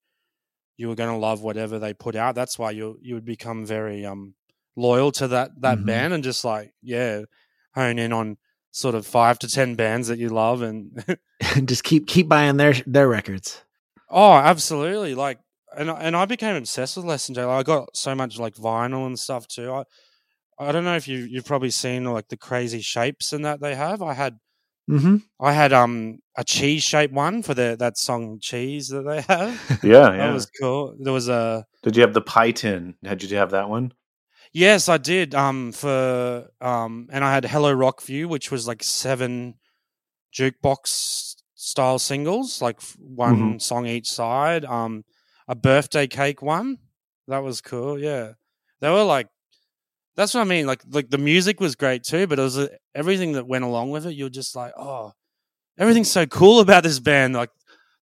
you were going to love whatever they put out, that's why you you would become very um. loyal to that that mm-hmm. band and just like yeah hone in on sort of five to ten bands that you love and and just keep keep buying their their records. Oh, absolutely. Like and and I became obsessed with Less Than Jake. I got so much like vinyl and stuff too. I I don't know if you you've probably seen like the crazy shapes and that they have. I had mm-hmm. I had um a cheese shaped one for their that song Cheese that they have. Yeah, yeah. That was cool. There was a Did you have the pie tin? Did you have that one? Yes, I did. Um, for um, and I had Hello Rock View, which was like seven jukebox style singles, like one mm-hmm. song each side. Um, a birthday cake one that was cool. Yeah, they were like, that's what I mean. Like, like the music was great too, but it was uh, everything that went along with it. You're just like, oh, everything's so cool about this band. Like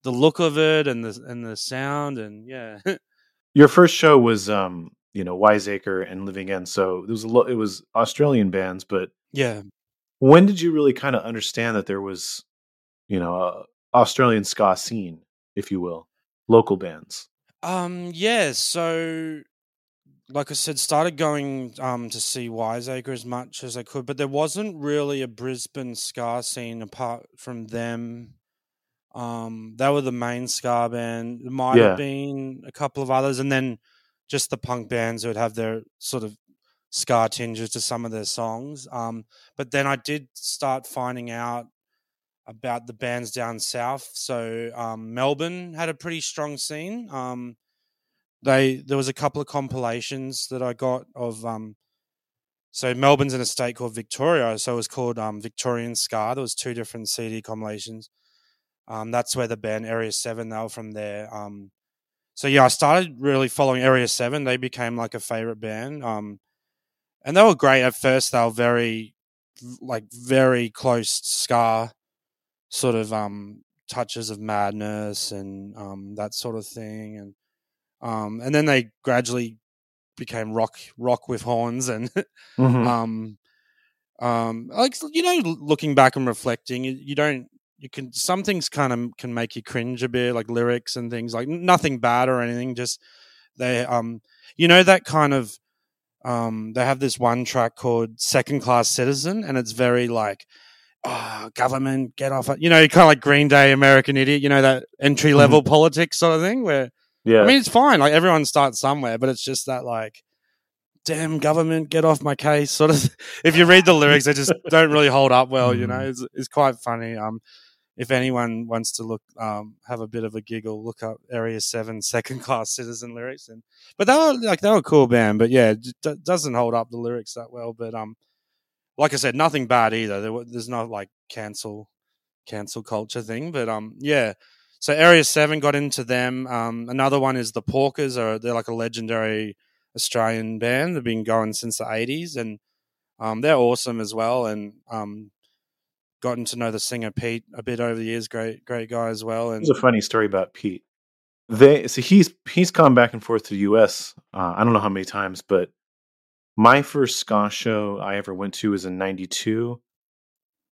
the look of it and the and the sound and yeah. Your first show was um. you know, Wiseacre and Living End. So it was, a lo- it was Australian bands, but yeah. When did you really kind of understand that there was, you know, uh, Australian ska scene, if you will, local bands? Um, yeah. So like I said, started going um, to see Wiseacre as much as I could, but there wasn't really a Brisbane ska scene apart from them. Um, they were the main ska band. There might yeah. have been a couple of others. And then, just the punk bands who would have their sort of ska tinges to some of their songs. Um, but then I did start finding out about the bands down south. So um, Melbourne had a pretty strong scene. Um, they there was a couple of compilations that I got of. Um, so Melbourne's in a state called Victoria, so it was called um, Victorian Ska. There was two different C D compilations. Um, that's where the band Area seven, they were from there. Um, So, yeah, I started really following Area seven. They became, like, a favourite band. Um, and they were great at first. They were very, like, very close ska sort of um, touches of madness and um, that sort of thing. And um, and then they gradually became rock rock with horns. And, mm-hmm. um, um, like, you know, looking back and reflecting, you, you don't. You can some things kind of can make you cringe a bit, like lyrics and things like nothing bad or anything. Just they, um, you know that kind of. Um, they have this one track called "Second Class Citizen," and it's very like, oh, government get off it. You know, kind of like Green Day, American Idiot. You know that entry level mm-hmm. politics sort of thing. Where yeah, I mean it's fine. Like everyone starts somewhere, but it's just that like, damn government get off my case. Sort of. If you read the lyrics, they just don't really hold up well. You know, it's it's quite funny. Um. if anyone wants to look, um, have a bit of a giggle, look up Area seven Second Class Citizen lyrics. And but they were like they were a cool band, but yeah, it d- doesn't hold up the lyrics that well. But um, like I said, nothing bad either. There, there's not like cancel cancel culture thing, but um, yeah. So Area seven, got into them. Um, another one is The Porkers. Or they're like a legendary Australian band. They've been going since the eighties, and um, they're awesome as well. And um, gotten to know the singer Pete a bit over the years. Great, great guy as well. And there's a funny story about Pete. They so he's he's come back and forth to the U S. Uh, I don't know how many times, but my first ska show I ever went to was in ninety-two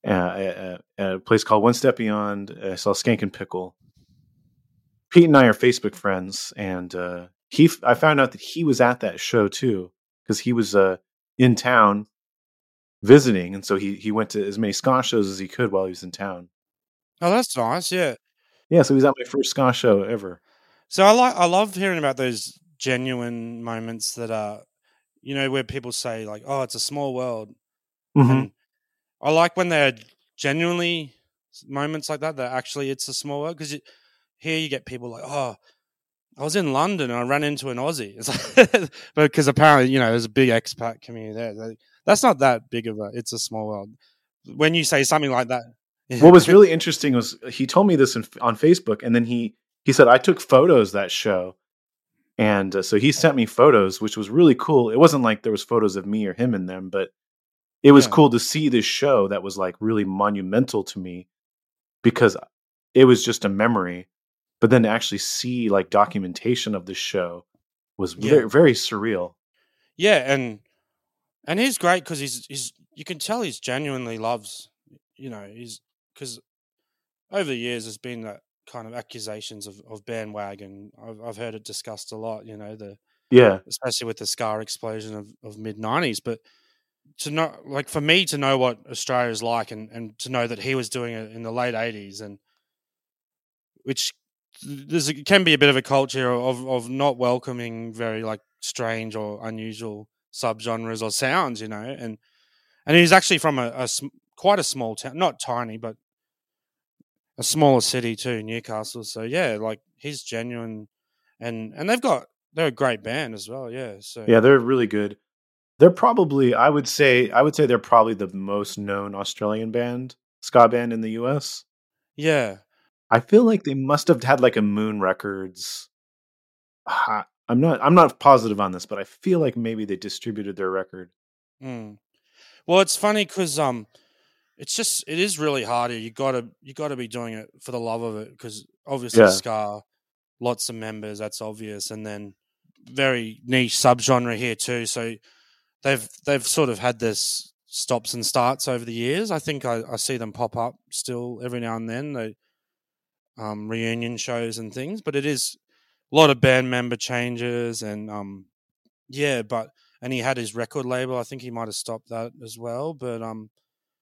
uh, at, at a place called One Step Beyond. I saw Skank and Pickle. Pete and I are Facebook friends, and uh, he I found out that he was at that show too, because he was uh, in town visiting, and so he, he went to as many ska shows as he could while he was in town. Oh, that's nice, yeah. Yeah, so he was at my first ska show ever. So I like I love hearing about those genuine moments that are, you know, where people say like, oh, it's a small world. Mm-hmm. And I like when they're genuinely moments like that, that actually it's a small world, because here you get people like, oh, I was in London and I ran into an Aussie. It's like, because apparently, you know, there's a big expat community there. That's not that big of a, it's a small world. When you say something like that. What was really interesting was he told me this in, on Facebook, and then he, he said, I took photos that show. And uh, so he sent me photos, which was really cool. It wasn't like there was photos of me or him in them, but it was yeah. cool to see this show that was like really monumental to me, because it was just a memory. But then to actually see like documentation of the show was yeah. very, very surreal. Yeah, and and he's great because he's he's you can tell he's genuinely loves, you know, he's because over the years there's been that kind of accusations of, of bandwagon. I've I've heard it discussed a lot, you know, the yeah, especially with the ska explosion of, of mid nineties. But to know, like for me to know what Australia's like, and, and to know that he was doing it in the late eighties, and which There's can be a bit of a culture of, of not welcoming very like strange or unusual subgenres or sounds, you know, and and he's actually from a, a quite a small town, not tiny, but a smaller city too, Newcastle. So yeah, like he's genuine, and and they've got they're a great band as well. Yeah, so yeah, they're really good. They're probably I would say I would say they're probably the most known Australian band, ska band in the U S. Yeah. I feel like they must have had like a Moon Records. I'm not. I'm not positive on this, but I feel like maybe they distributed their record. Mm. Well, it's funny because um, it's just it is really hard. You gotta you gotta be doing it for the love of it, because obviously yeah. ska, lots of members. That's obvious, and then very niche subgenre here too. So they've they've sort of had this stops and starts over the years. I think I, I see them pop up still every now and then. They Um, reunion shows and things, but it is a lot of band member changes, and um, yeah, but and he had his record label. I think he might have stopped that as well. But um,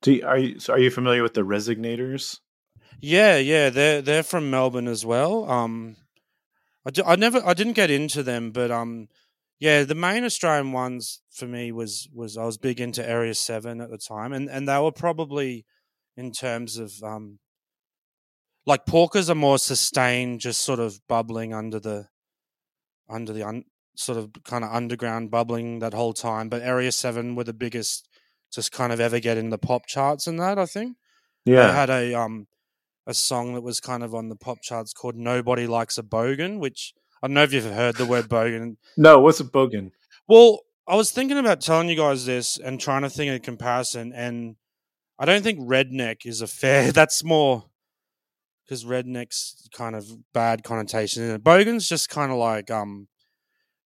do you, are you so are you familiar with the Resignators? Yeah, yeah, they're they're from Melbourne as well. Um, I, do, I never I didn't get into them, but um, yeah, the main Australian ones for me was was I was big into Area seven at the time, and and they were probably in terms of um. Like Porkers are more sustained, just sort of bubbling under the, under the un, sort of kind of underground bubbling that whole time. But Area seven were the biggest, just kind of ever get in the pop charts and that, I think. Yeah, they had a um a song that was kind of on the pop charts called "Nobody Likes a Bogan," which I don't know if you've heard the word bogan. No, what's a bogan? Well, I was thinking about telling you guys this and trying to think of a comparison, and I don't think redneck is a fair. That's more. Because redneck's kind of bad connotation in it. Bogan's just kind of like um,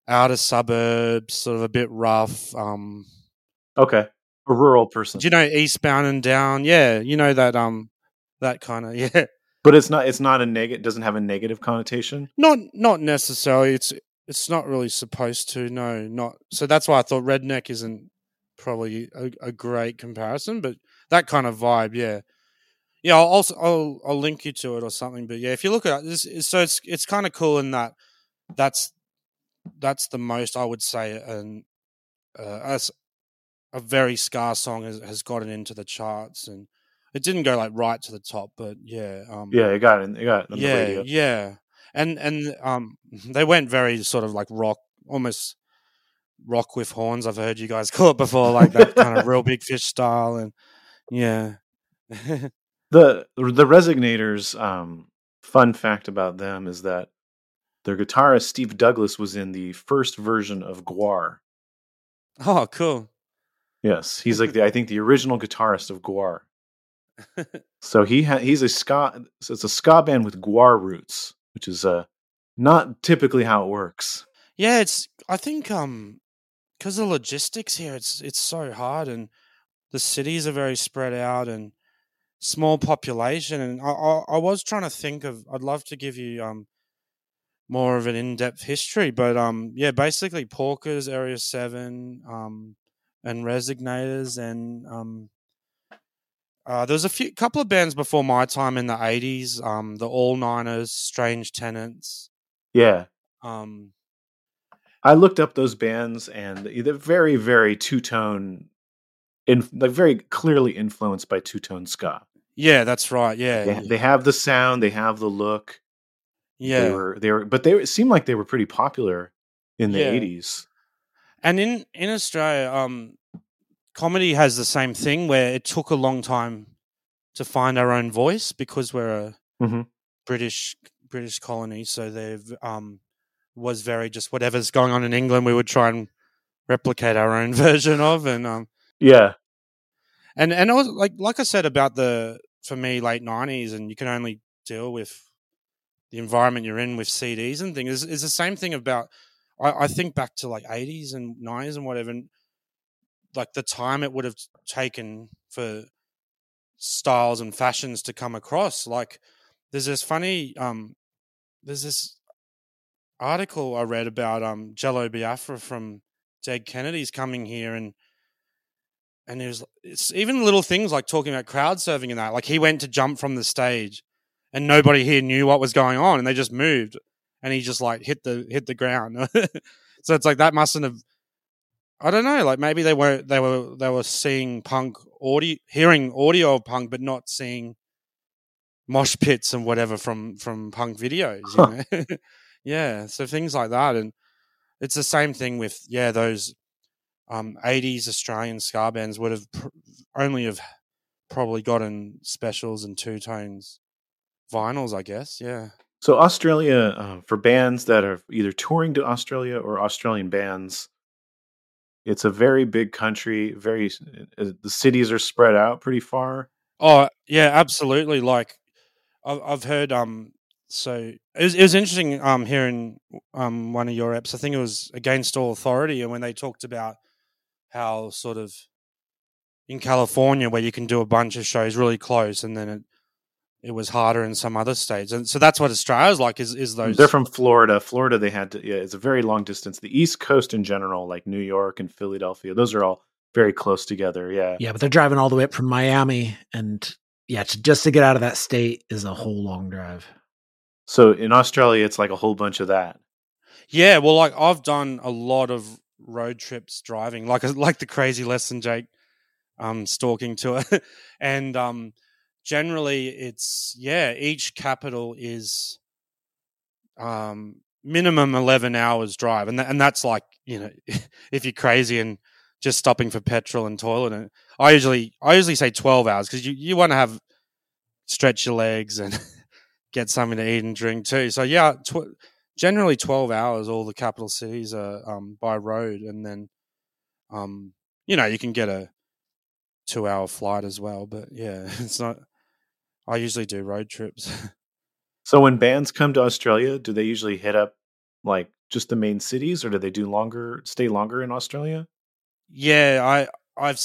outer suburbs, sort of a bit rough. Um, okay, a rural person. Do you know Eastbound and Down? Yeah, you know that um, that kind of yeah. But it's not. It's not a negative. It doesn't have a negative connotation. Not not necessarily. It's it's not really supposed to. No, not so. That's why I thought redneck isn't probably a, a great comparison. But that kind of vibe, yeah. Yeah, I'll, also, I'll I'll link you to it or something. But yeah, if you look at this, it, so it's it's kind of cool in that that's that's the most I would say an uh, a, a very ska song has, has gotten into the charts, and It didn't go like right to the top, but yeah. Um, yeah, it got in. It got in yeah, the radio. Yeah. And and um, they went very sort of like rock, almost rock with horns. I've heard you guys call it before, like that kind of Real Big Fish style. And yeah, the the Resignators. Um, fun fact about them is that their guitarist Steve Douglas was in the first version of G W A R. Oh, cool. Yes, he's like the I think the original guitarist of G W A R. So he ha- he's a ska. So it's a ska band with G W A R roots, which is uh, not typically how it works. Yeah, it's. I think um, because of logistics here, it's it's so hard, and the cities are very spread out and small population. And I, I, I was trying to think of. I'd love to give you um, more of an in-depth history, but um, yeah, basically Porkers, Area seven, um, and Resignators, and um. Uh, there was a few couple of bands before my time in the eighties, um, the All Niners, Strange Tenants. Yeah. Um, I looked up those bands, and they're very, very two-tone, in, like very clearly influenced by two-tone ska. Yeah, that's right. Yeah, they, yeah. They have the sound, they have the look. Yeah, they were, they were, but they it seemed like they were pretty popular in the yeah. eighties. And in in Australia, um. Comedy has the same thing where it took a long time to find our own voice because we're a mm-hmm. British British colony. So there um, was very just whatever's going on in England, we would try and replicate our own version of. And um, yeah, and and it was like like I said about the for me late nineties, and you can only deal with the environment you're in with C Ds and things. It's the same thing about I, I think back to like eighties and nineties and whatever. And, like the time it would have taken for styles and fashions to come across. Like there's this funny, um, there's this article I read about um, Jello Biafra from Dead Kennedys coming here, and and it was, it's even little things like talking about crowd surfing and that. Like he went to jump from the stage, and nobody here knew what was going on, and they just moved, and he just like hit the hit the ground. So it's like that mustn't have. I don't know, like maybe they were they were they were seeing punk audio, hearing audio of punk, but not seeing mosh pits and whatever from, from punk videos. Huh. You know? Yeah, so things like that, and it's the same thing with yeah those um, eighties Australian ska bands would have pr- only have probably gotten specials and two tones vinyls, I guess. Yeah. So Australia uh, for bands that are either touring to Australia or Australian bands. It's a very big country. Very uh, the cities are spread out pretty far. Oh yeah, absolutely. Like I've, I've heard. Um, so it was, it was interesting. Um, hearing um one of your eps, I think it was Against All Authority, and when they talked about how sort of in California where you can do a bunch of shows really close, and then it it was harder in some other states. And so that's what Australia's like. Is is those? They're from Florida. Florida, they had to. Yeah, it's a very long distance. The East Coast in general, like New York and Philadelphia, those are all very close together. Yeah, yeah, but they're driving all the way up from Miami, and yeah, to, just to get out of that state is a whole long drive. So in Australia, it's like a whole bunch of that. Yeah, well, like I've done a lot of road trips driving, like like the crazy Less Than Jake, um, stalking tour, and um. Generally, it's, yeah, each capital is um, minimum eleven hours drive. And th- and that's like, you know, if you're crazy and just stopping for petrol and toilet. And I usually I usually say twelve hours because you, you want to have stretch your legs and get something to eat and drink too. So, yeah, tw- generally twelve hours, all the capital cities are um, by road. And then, um, you know, you can get a two-hour flight as well. But, yeah, it's not... I usually do road trips. So when bands come to Australia, do they usually hit up like just the main cities, or do they do longer, stay longer in Australia? Yeah, I I've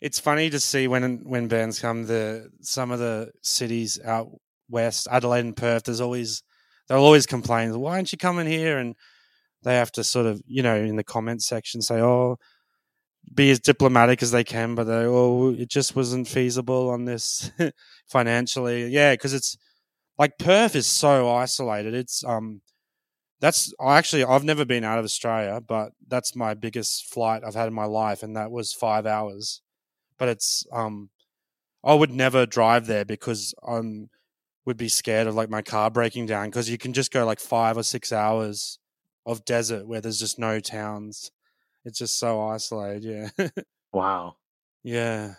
it's funny to see when when bands come the some of the cities out west, Adelaide and Perth. There's always they'll always complain, why aren't you coming here? And they have to sort of, you know, in the comments section say, oh. Be as diplomatic as they can, but they oh, it just wasn't feasible on this financially. Yeah, because it's like Perth is so isolated. It's um, that's I actually I've never been out of Australia, but that's my biggest flight I've had in my life, and that was five hours. But it's um, I would never drive there because I'm would be scared of like my car breaking down, because you can just go like five or six hours of desert where there's just no towns. It's just so isolated. Yeah. Wow. Yeah.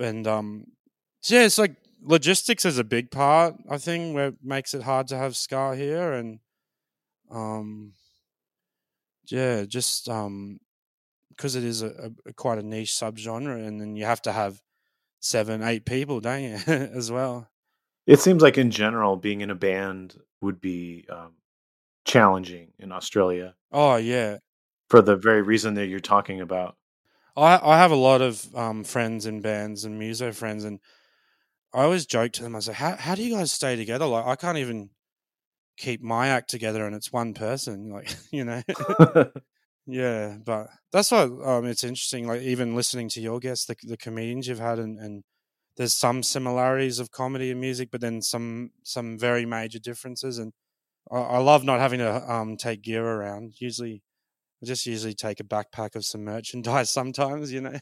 And um, yeah, it's like logistics is a big part, I think, where it makes it hard to have Scar here. And um, yeah, just um, because it is a, a quite a niche subgenre, and then you have to have seven, eight people, don't you, as well? It seems like in general, being in a band would be um, challenging in Australia. Oh yeah, for the very reason that you're talking about. I, I have a lot of um, friends in bands and muso friends, and I always joke to them, I say, how, how do you guys stay together? Like, I can't even keep my act together, and it's one person, like, you know. Yeah, but that's why um, it's interesting, like, even listening to your guests, the, the comedians you've had, and, and there's some similarities of comedy and music, but then some some very major differences. And I, I love not having to um, take gear around. Usually, I just usually take a backpack of some merchandise sometimes, you know.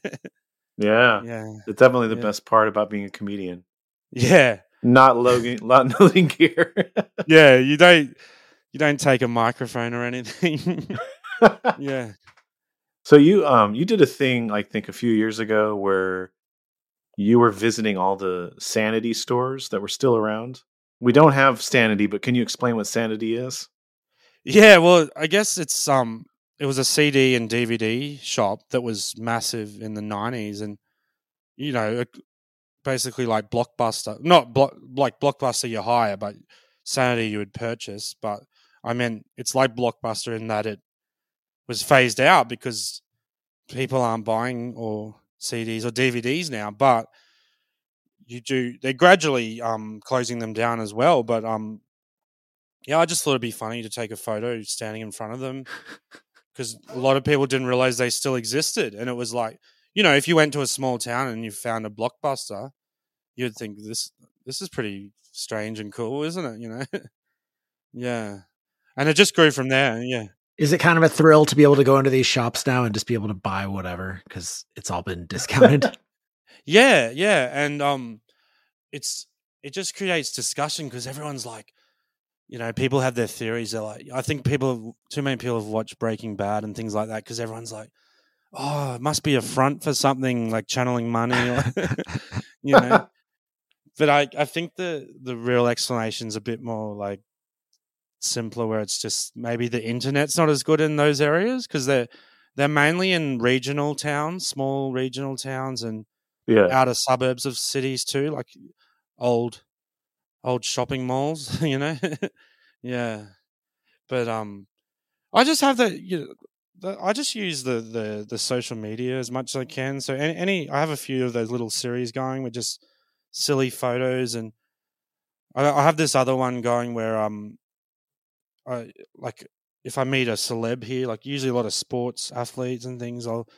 Yeah. Yeah. It's definitely the yeah. best part about being a comedian. Yeah. Not loading, not loading gear. Yeah. You don't, you don't take a microphone or anything. Yeah. So you, um, you did a thing, I think a few years ago, where you were visiting all the Sanity stores that were still around. We don't have Sanity, but can you explain what Sanity is? Yeah. Well, I guess it's, um, it was a C D and D V D shop that was massive in the nineties, and, you know, basically like Blockbuster, not blo- like Blockbuster you hire, but Sanity you would purchase. But I meant it's like Blockbuster in that it was phased out because people aren't buying or C Ds or D V Ds now, but you do, they're gradually um, closing them down as well. But um, yeah, I just thought it'd be funny to take a photo standing in front of them. Because a lot of people didn't realize they still existed. And it was like, you know, if you went to a small town and you found a Blockbuster, you'd think this this is pretty strange and cool, isn't it? You know? Yeah. And it just grew from there, yeah. Is it kind of a thrill to be able to go into these shops now and just be able to buy whatever because it's all been discounted? Yeah, yeah. And um, it's it just creates discussion because everyone's like, you know, people have their theories. They're like, I think people, too many people have watched Breaking Bad and things like that because everyone's like, oh, it must be a front for something, like channeling money, or, you know. But I, I think the, the real explanation's a bit more like simpler, where it's just maybe the internet's not as good in those areas because they're, they're mainly in regional towns, small regional towns, and yeah. outer suburbs of cities too, like old. Old shopping malls, you know? Yeah. But um, I just have the, you know, the I just use the, the, the social media as much as I can. So any, any, I have a few of those little series going with just silly photos. And I, I have this other one going where, um, I like if I meet a celeb here, like usually a lot of sports athletes and things, I'll,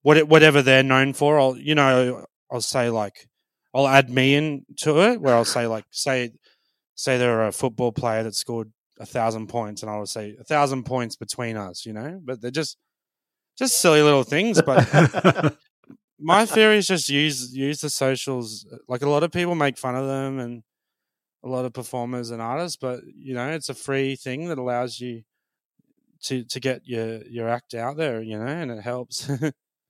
what whatever they're known for, I'll, you know, I'll say like, I'll add me in to it, where I'll say like, say, say they're a football player that scored a thousand points, and I'll say a thousand points between us, you know. But they're just, just silly little things. But my theory is just use use the socials. Like a lot of people make fun of them, and a lot of performers and artists. But you know, it's a free thing that allows you to to get your your act out there, you know, and it helps.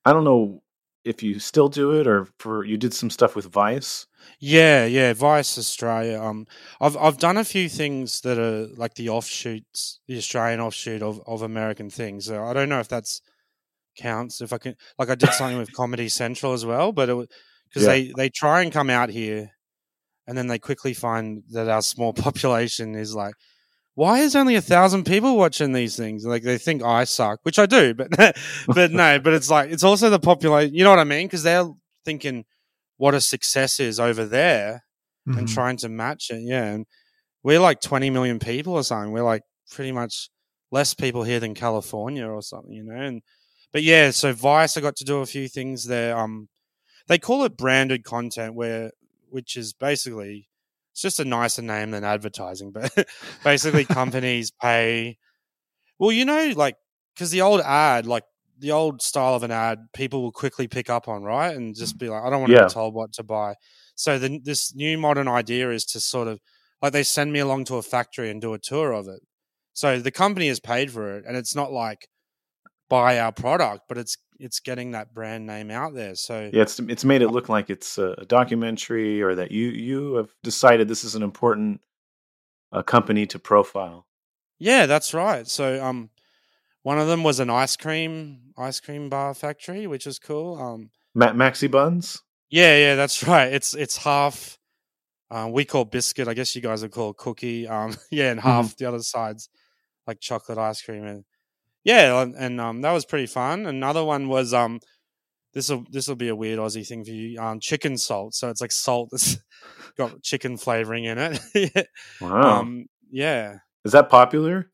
I don't know if you still do it, or for you did some stuff with Vice. Yeah, yeah, Vice Australia. Um, I've I've done a few things that are like the offshoots, the Australian offshoot of, of American things. So I don't know if that's counts. If I can, like, I did something with Comedy Central as well, but it because yeah. they they try and come out here, and then they quickly find that our small population is like, why is only a thousand people watching these things? Like, they think I suck, which I do, but but no, but it's like, it's also the population, you know what I mean? Because they're thinking what a success is over there, mm-hmm. and trying to match it. Yeah. And we're like twenty million people or something. We're like pretty much less people here than California or something, you know? And, but yeah, so Vice, I got to do a few things there. Um, they call it branded content, where, which is basically, it's just a nicer name than advertising, but basically companies pay. Well, you know, like, because the old ad, like the old style of an ad, people will quickly pick up on, right? And just be like, I don't want to yeah. be told what to buy. So the, this new modern idea is to sort of, like, they send me along to a factory and do a tour of it. So the company has paid for it, and it's not like buy our product, but it's it's getting that brand name out there. So yeah, it's it's made it look like it's a documentary, or that you you have decided this is an important uh, company to profile. Yeah, that's right. So um, one of them was an ice cream ice cream bar factory, which is cool. Um, Ma- Maxi Buns. Yeah, yeah, that's right. It's it's half. Um, we call biscuit. I guess you guys would call it cookie. Um, yeah, and half mm-hmm. the other side's like chocolate ice cream. And yeah, and, and um, that was pretty fun. Another one was um, this will this will be a weird Aussie thing for you. Um, chicken salt. So it's like salt that's got chicken flavoring in it. yeah. Wow. Um, yeah. Is that popular?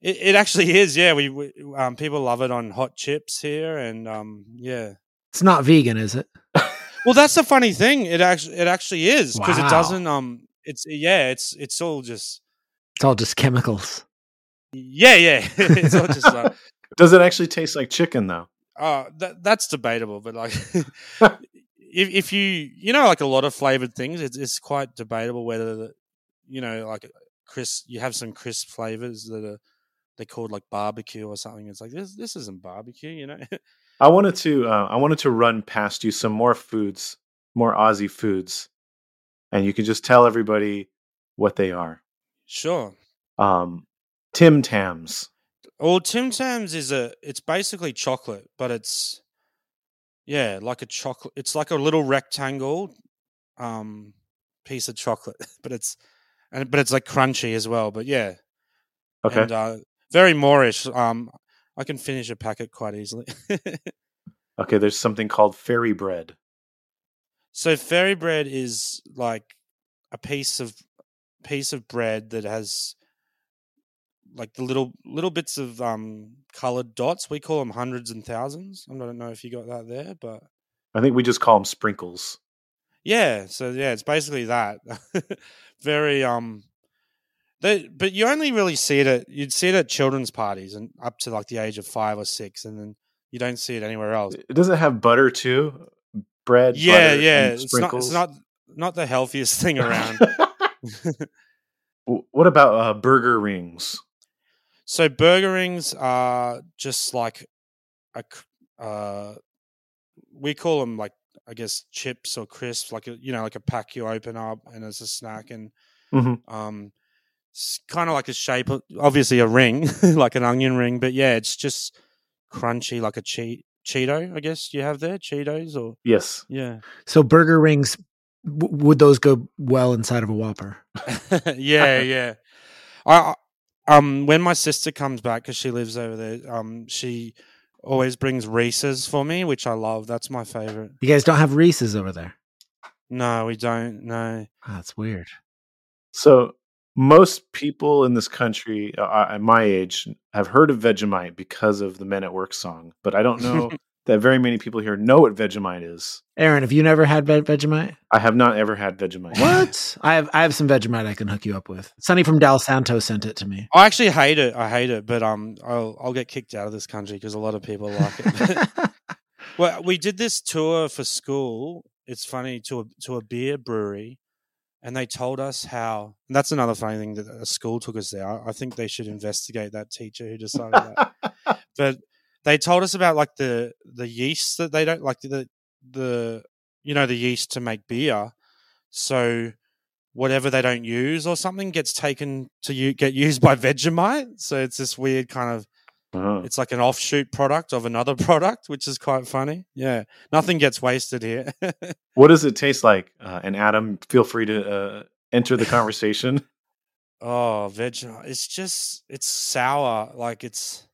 It, it actually is. Yeah, we, we um, people love it on hot chips here, and um, yeah. It's not vegan, is it? Well, that's the funny thing. It actually, it actually is, because wow. it doesn't. Um, it's yeah, it's it's all just it's all just chemicals. Yeah, yeah. it's all just. Like, does it actually taste like chicken though? Uh that, that's debatable. But like, if if you you know, like a lot of flavored things, it's it's quite debatable whether the, you know, like crisp. You have some crisp flavors that are they're called like barbecue or something. It's like this this isn't barbecue, you know. I wanted to uh, I wanted to run past you some more foods, more Aussie foods, and you can just tell everybody what they are. Sure. Um, Tim Tams. Well, Tim Tams is a it's basically chocolate, but it's yeah, like a chocolate. It's like a little rectangle um, piece of chocolate, but it's and but it's like crunchy as well. But yeah, okay, and, uh, very Moorish. Um, I can finish a packet quite easily. Okay, there's something called fairy bread. So fairy bread is like a piece of piece of bread that has like the little little bits of um, colored dots. We call them hundreds and thousands. I don't know if you got that there, but I think we just call them sprinkles. Yeah. So yeah, it's basically that. Very um. They, but you only really see it at you'd see it at children's parties and up to like the age of five or six, and then you don't see it anywhere else. It doesn't have butter too, bread. Yeah, butter, yeah. And sprinkles. It's not it's not not the healthiest thing around. What about uh, burger rings? So burger rings are just like a uh, we call them like I guess chips or crisps, like a, you know, like a pack you open up and it's a snack and mm-hmm. um. It's kind of like a shape, of, obviously a ring, like an onion ring, but yeah, it's just crunchy, like a che- Cheeto, I guess you have there, Cheetos or yes, yeah. So burger rings, w- would those go well inside of a Whopper? yeah, yeah. I, I um when my sister comes back, because she lives over there, um she always brings Reese's for me, which I love. That's my favorite. You guys don't have Reese's over there? No, we don't. No, oh, that's weird. So. Most people in this country uh, at my age have heard of Vegemite because of the Men at Work song, but I don't know that very many people here know what Vegemite is. Aaron, have you never had Vegemite? I have not ever had Vegemite. What? I have I have some Vegemite I can hook you up with. Sonny from Del Santo sent it to me. I actually hate it. I hate it, but um, I'll I'll get kicked out of this country because a lot of people like it. Well, we did this tour for school. It's funny, to a, to a beer brewery. And they told us how, and that's another funny thing that a school took us there. I, I think they should investigate that teacher who decided that. But they told us about like the, the yeast that they don't like the, the, you know, the yeast to make beer. So whatever they don't use or something gets taken to you, get used by Vegemite. So it's this weird kind of, oh. It's like an offshoot product of another product, which is quite funny. Yeah, nothing gets wasted here. What does it taste like? Uh, and Adam, feel free to uh, enter the conversation. Oh, Vegemite. It's just, it's sour. Like it's,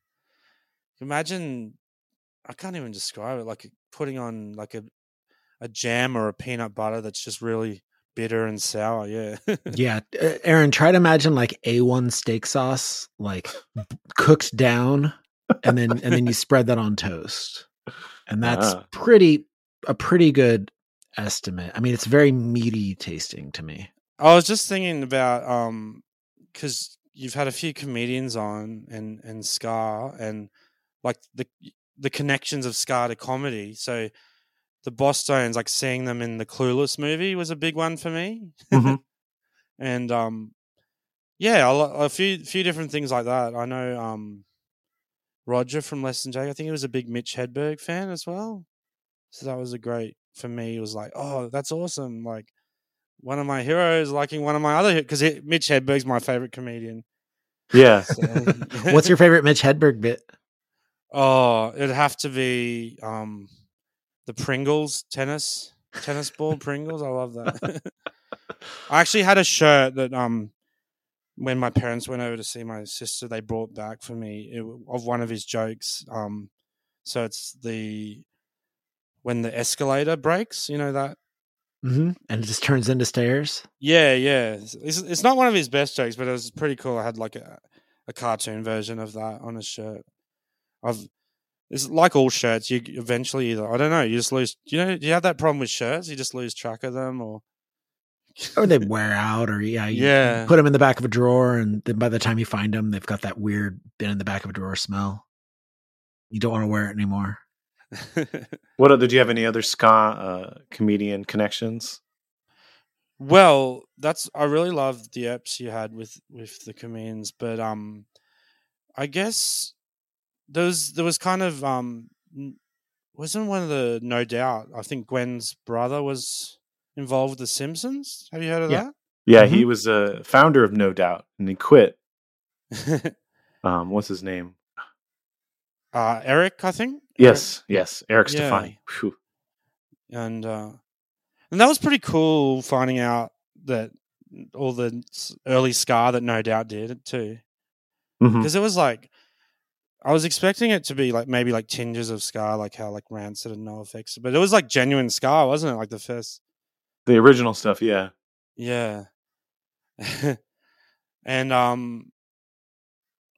imagine, I can't even describe it. Like putting on like a, a jam or a peanut butter that's just really bitter and sour. Yeah. Yeah. Aaron, try to imagine like A one steak sauce, like cooked down, and then and then you spread that on toast. And that's uh-huh. pretty a pretty good estimate. I mean, it's very meaty tasting to me. I was just thinking about um because you've had a few comedians on and and Scar, and like the the connections of ska to comedy. So the Bosstones, like seeing them in the Clueless movie was a big one for me. Mm-hmm. And um, yeah, a, a few few different things like that. I know um, Roger from Less Than Jake, I think he was a big Mitch Hedberg fan as well. So that was a great, for me, it was like, oh, that's awesome. Like one of my heroes liking one of my other, because Mitch Hedberg's my favorite comedian. Yeah. So. What's your favorite Mitch Hedberg bit? Oh, it'd have to be um, the Pringles tennis, tennis ball Pringles. I love that. I actually had a shirt that um, when my parents went over to see my sister, they brought back for me it, of one of his jokes. Um, so it's the, when the escalator breaks, you know that? Mm-hmm. And it just turns into stairs? Yeah, yeah. It's, it's not one of his best jokes, but it was pretty cool. I had like a, a cartoon version of that on a shirt. I've It's like all shirts. You eventually either, I don't know, you just lose. You know, do you have that problem with shirts? You just lose track of them or. Or they wear out or yeah. You yeah. Put them in the back of a drawer and then by the time you find them, they've got that weird been in the back of a drawer smell. You don't want to wear it anymore. What other, do you have any other ska uh, comedian connections? Well, that's, I really love the eps you had with, with the comedians, but um, I guess there was, there was kind of, um, wasn't one of the No Doubt, I think Gwen's brother was involved with The Simpsons. Have you heard of yeah. that? Yeah, mm-hmm. He was a founder of No Doubt and he quit. um, what's his name? Uh, Eric, I think. Yes, Eric. yes, Eric Stefani. Yeah. And uh, and that was pretty cool finding out that all the early ska that No Doubt did it too, because mm-hmm. it was like I was expecting it to be like maybe like tinges of ska, like how like Rancid and NoFX, but it was like genuine ska, wasn't it? Like the first, the original stuff. Yeah, yeah. And um,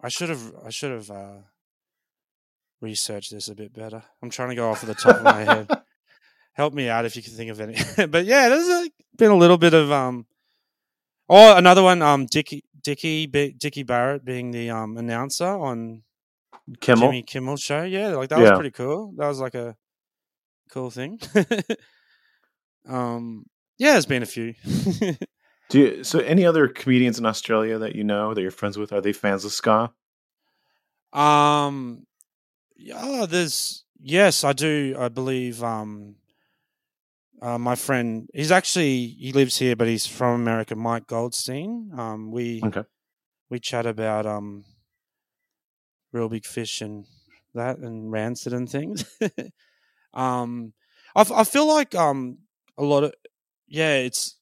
I should have, I should have. Uh, research this a bit better. I'm trying to go off of the top of my head. Help me out if you can think of any. But yeah, there's a, been a little bit of um oh another one um Dickie Dickie Dickie Barrett being the um announcer on Kimmel. Jimmy Kimmel's show. Yeah, like that yeah. was pretty cool. That was like a cool thing. um yeah, there's been a few. Do you, so any other comedians in Australia that you know that you're friends with, are they fans of ska? Um Oh, there's yes, I do. I believe um, uh, my friend. He's actually he lives here, but he's from America. Mike Goldstein. Um, we okay. we chat about um, Reel Big Fish and that, and Rancid and things. um, I, I feel like um, a lot of yeah, it's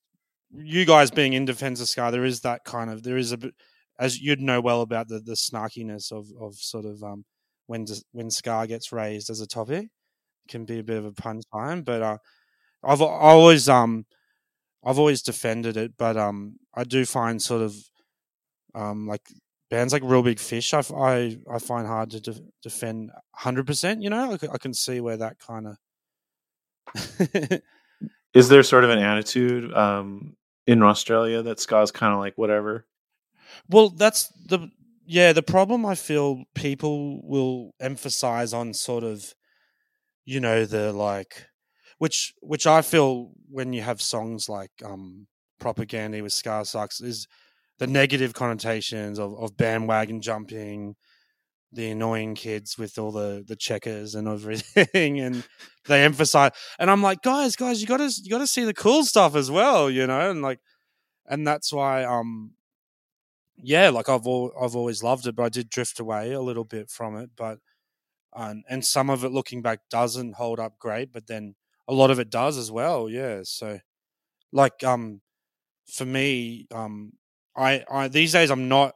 you guys being in defense of ska. There is that kind of there is a bit, as you'd know well about the the snarkiness of of sort of. Um, When does, when ska gets raised as a topic, it can be a bit of a pun time. But uh, I've I always um I've always defended it. But um I do find sort of um like bands like Reel Big Fish, I, I, I find hard to de- defend one hundred percent. You know, I, I can see where that kind of is there sort of an attitude um in Australia that ska is kind of like whatever. Well, that's the. Yeah, the problem I feel people will emphasize on sort of, you know, the like, which which I feel when you have songs like um, Propaganda with Scar Sucks is the negative connotations of, of bandwagon jumping, the annoying kids with all the, the checkers and everything, and they emphasize. And I'm like, guys, guys, you gotta you gotta see the cool stuff as well, you know, and like, and that's why um. Yeah, like I've all, I've always loved it, but I did drift away a little bit from it. But um, and some of it, looking back, doesn't hold up great, but then a lot of it does as well. Yeah, so like um, for me, um, I, I these days I'm not.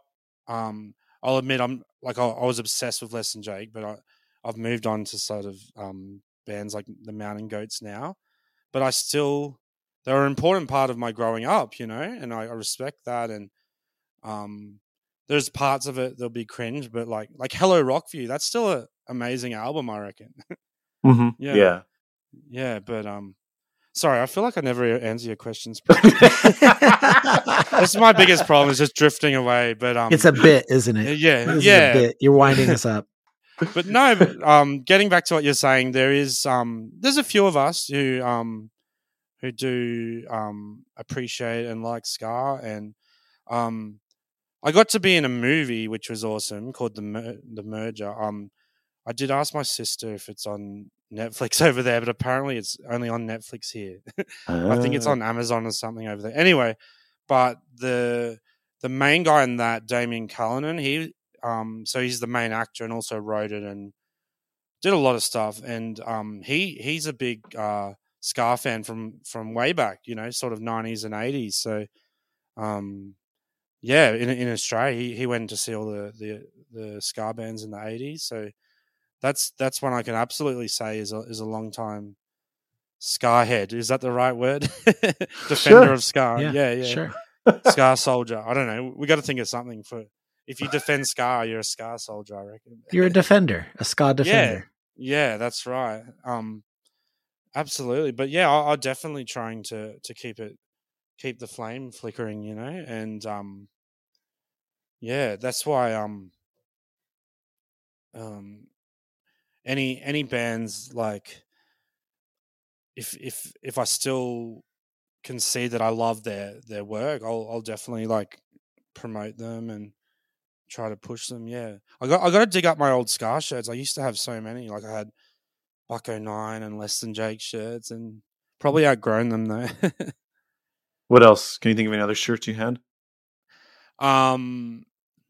Um, I'll admit I'm like I, I was obsessed with Less Than Jake, but I, I've moved on to sort of um, bands like the Mountain Goats now. But I still, they're an important part of my growing up, you know, and I, I respect that and. Um, there's parts of it that'll be cringe, but like like Hello Rock View, that's still an amazing album, I reckon. Mm-hmm. Yeah. yeah, yeah, but um, sorry, I feel like I never answer your questions. That's my biggest problem is just drifting away. But um, it's a bit, isn't it? Yeah, this yeah. Is a bit. You're winding us up. But no, but, um, getting back to what you're saying, there is um, there's a few of us who um, who do um, appreciate and like ska, and um, I got to be in a movie which was awesome called The Mer- The Merger. Um, I did ask my sister if it's on Netflix over there, but apparently it's only on Netflix here. uh. I think it's on Amazon or something over there. Anyway, but the the main guy in that, Damien Cullinan, he. Um, so he's the main actor and also wrote it and did a lot of stuff. And um, he he's a big uh, ska fan from, from way back, you know, sort of nineties and eighties. So, um, yeah, in in Australia, he, he went to see all the, the, the ska bands in the eighties. So that's that's one I can absolutely say is a, is a long time ska head. Is that the right word? Defender sure. of ska. Yeah, yeah. yeah. Sure. Ska soldier. I don't know. We got to think of something for it. If you defend ska, you're a ska soldier, I reckon. You're a defender, a ska defender. Yeah, yeah, that's right. Um, absolutely. But yeah, I, I'm definitely trying to to keep it, keep the flame flickering, you know. And um, yeah, that's why um, um, any any bands like if if if I still can see that I love their their work, I'll I'll definitely like promote them and try to push them, yeah. I got I got to dig up my old ska shirts. I used to have so many. Like I had Buck-O-Nine and Less Than Jake shirts, and probably outgrown them though. What else? Can you think of any other shirts you had? Um,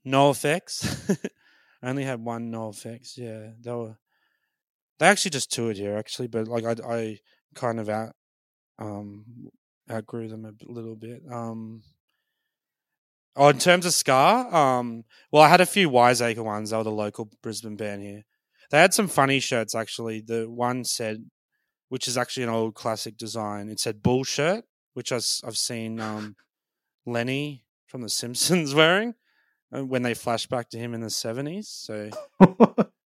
NoFX. I only had one NoFX. Yeah, they were. They actually just toured here, actually, but like I, I kind of out um outgrew them a little bit. Um. Oh, in terms of ska, um, well, I had a few Wiseacre ones. They were the local Brisbane band here. They had some funny shirts, actually. The one said, which is actually an old classic design, it said bull shirt, which I, I've seen um, Lenny from The Simpsons wearing when they flash back to him in the seventies. So,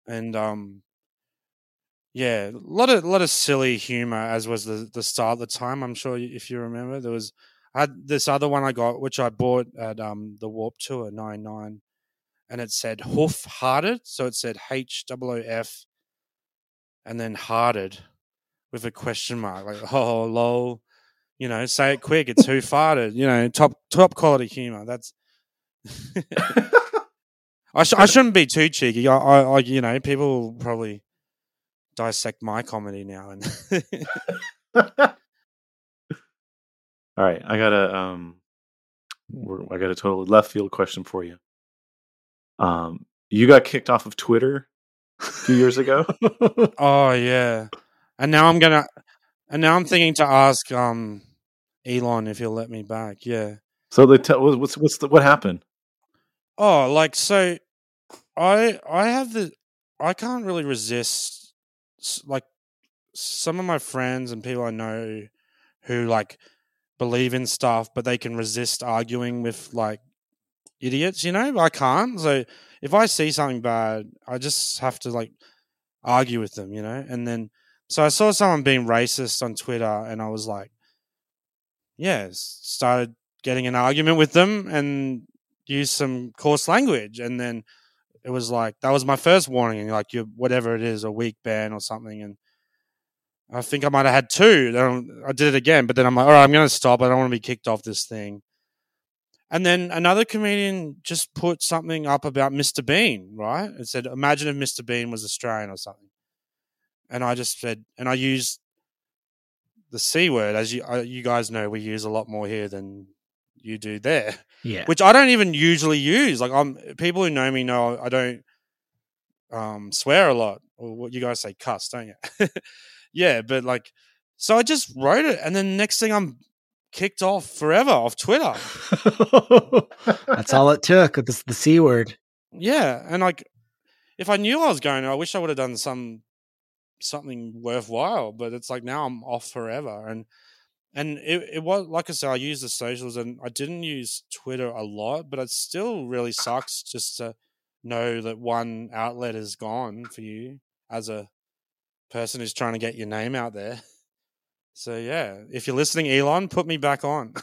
and um, yeah, a lot of, lot of silly humor, as was the, the style at the time. I'm sure if you remember, there was... I had this other one I got, which I bought at um, the Warped Tour ninety-nine, and it said hoof hearted. So it said H O O F and then hearted with a question mark. Like, oh, lol. You know, say it quick. It's who farted. You know, top top quality humor. That's. I, sh- I shouldn't be too cheeky. I, I, I, you know, people probably dissect my comedy now. And. All right, I got a um, we're, I got a totally left field question for you. Um, you got kicked off of Twitter a few years ago. Oh yeah, and now I'm gonna, and now I'm thinking to ask um, Elon if he'll let me back. Yeah. So they tell what's what's the, what happened? Oh, like so, I I have the I can't really resist like some of my friends and people I know who like. Believe in stuff, but they can resist arguing with like idiots, you know. I can't. So if I see something bad, I just have to like argue with them, you know. And then, so I saw someone being racist on Twitter, and I was like, yeah, started getting an argument with them and used some coarse language. And then it was like that was my first warning, like you whatever it is, a weak ban or something, and. I think I might have had two. Then I did it again, but then I'm like, all right, I'm going to stop. I don't want to be kicked off this thing. And then another comedian just put something up about Mister Bean, right? It said, imagine if Mister Bean was Australian or something. And I just said, and I used the C word, as you, uh, you guys know, we use a lot more here than you do there. Yeah. Which I don't even usually use. Like I'm people who know me know I don't um, swear a lot. Or what you guys say, cuss, don't you? Yeah, but like, so I just wrote it, and then next thing I'm kicked off forever off Twitter. That's all it took. It's the C word. Yeah, and like, if I knew I was going, I wish I would have done some something worthwhile. But it's like now I'm off forever, and and it, it was like I said, I used the socials, and I didn't use Twitter a lot, but it still really sucks just to know that one outlet is gone for you as a. Person who's trying to get your name out there. So yeah, if you're listening, Elon, put me back on.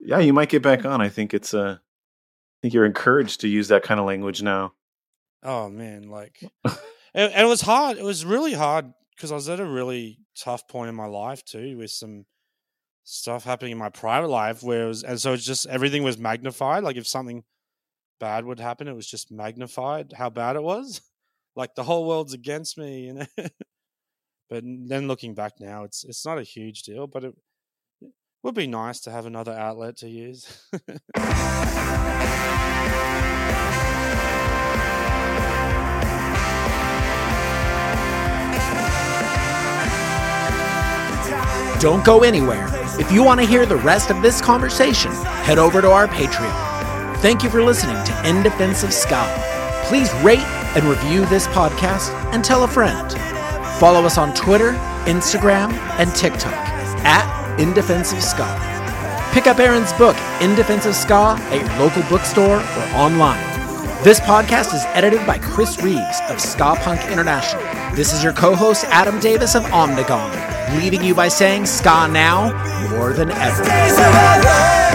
Yeah, you might get back on. I think it's uh I think you're encouraged to use that kind of language now. oh man, like, and, and it was hard. It was really hard because I was at a really tough point in my life too, with some stuff happening in my private life where it was, and so it's just everything was magnified. Like if something bad would happen, it was just magnified how bad it was. Like the whole world's against me, you know. But then looking back now, it's it's not a huge deal, but it, it would be nice to have another outlet to use. Don't go anywhere. If you want to hear the rest of this conversation, head over to our Patreon. Thank you for listening to In Defense of Ska. Please rate and review this podcast and tell a friend. Follow us on Twitter, Instagram, and TikTok at In Defense of Ska. Pick up Aaron's book, In Defense of Ska, at your local bookstore or online. This podcast is edited by Chris Reeves of Ska Punk International. This is your co-host Adam Davis of Omnigon, leaving you by saying ska now more than ever.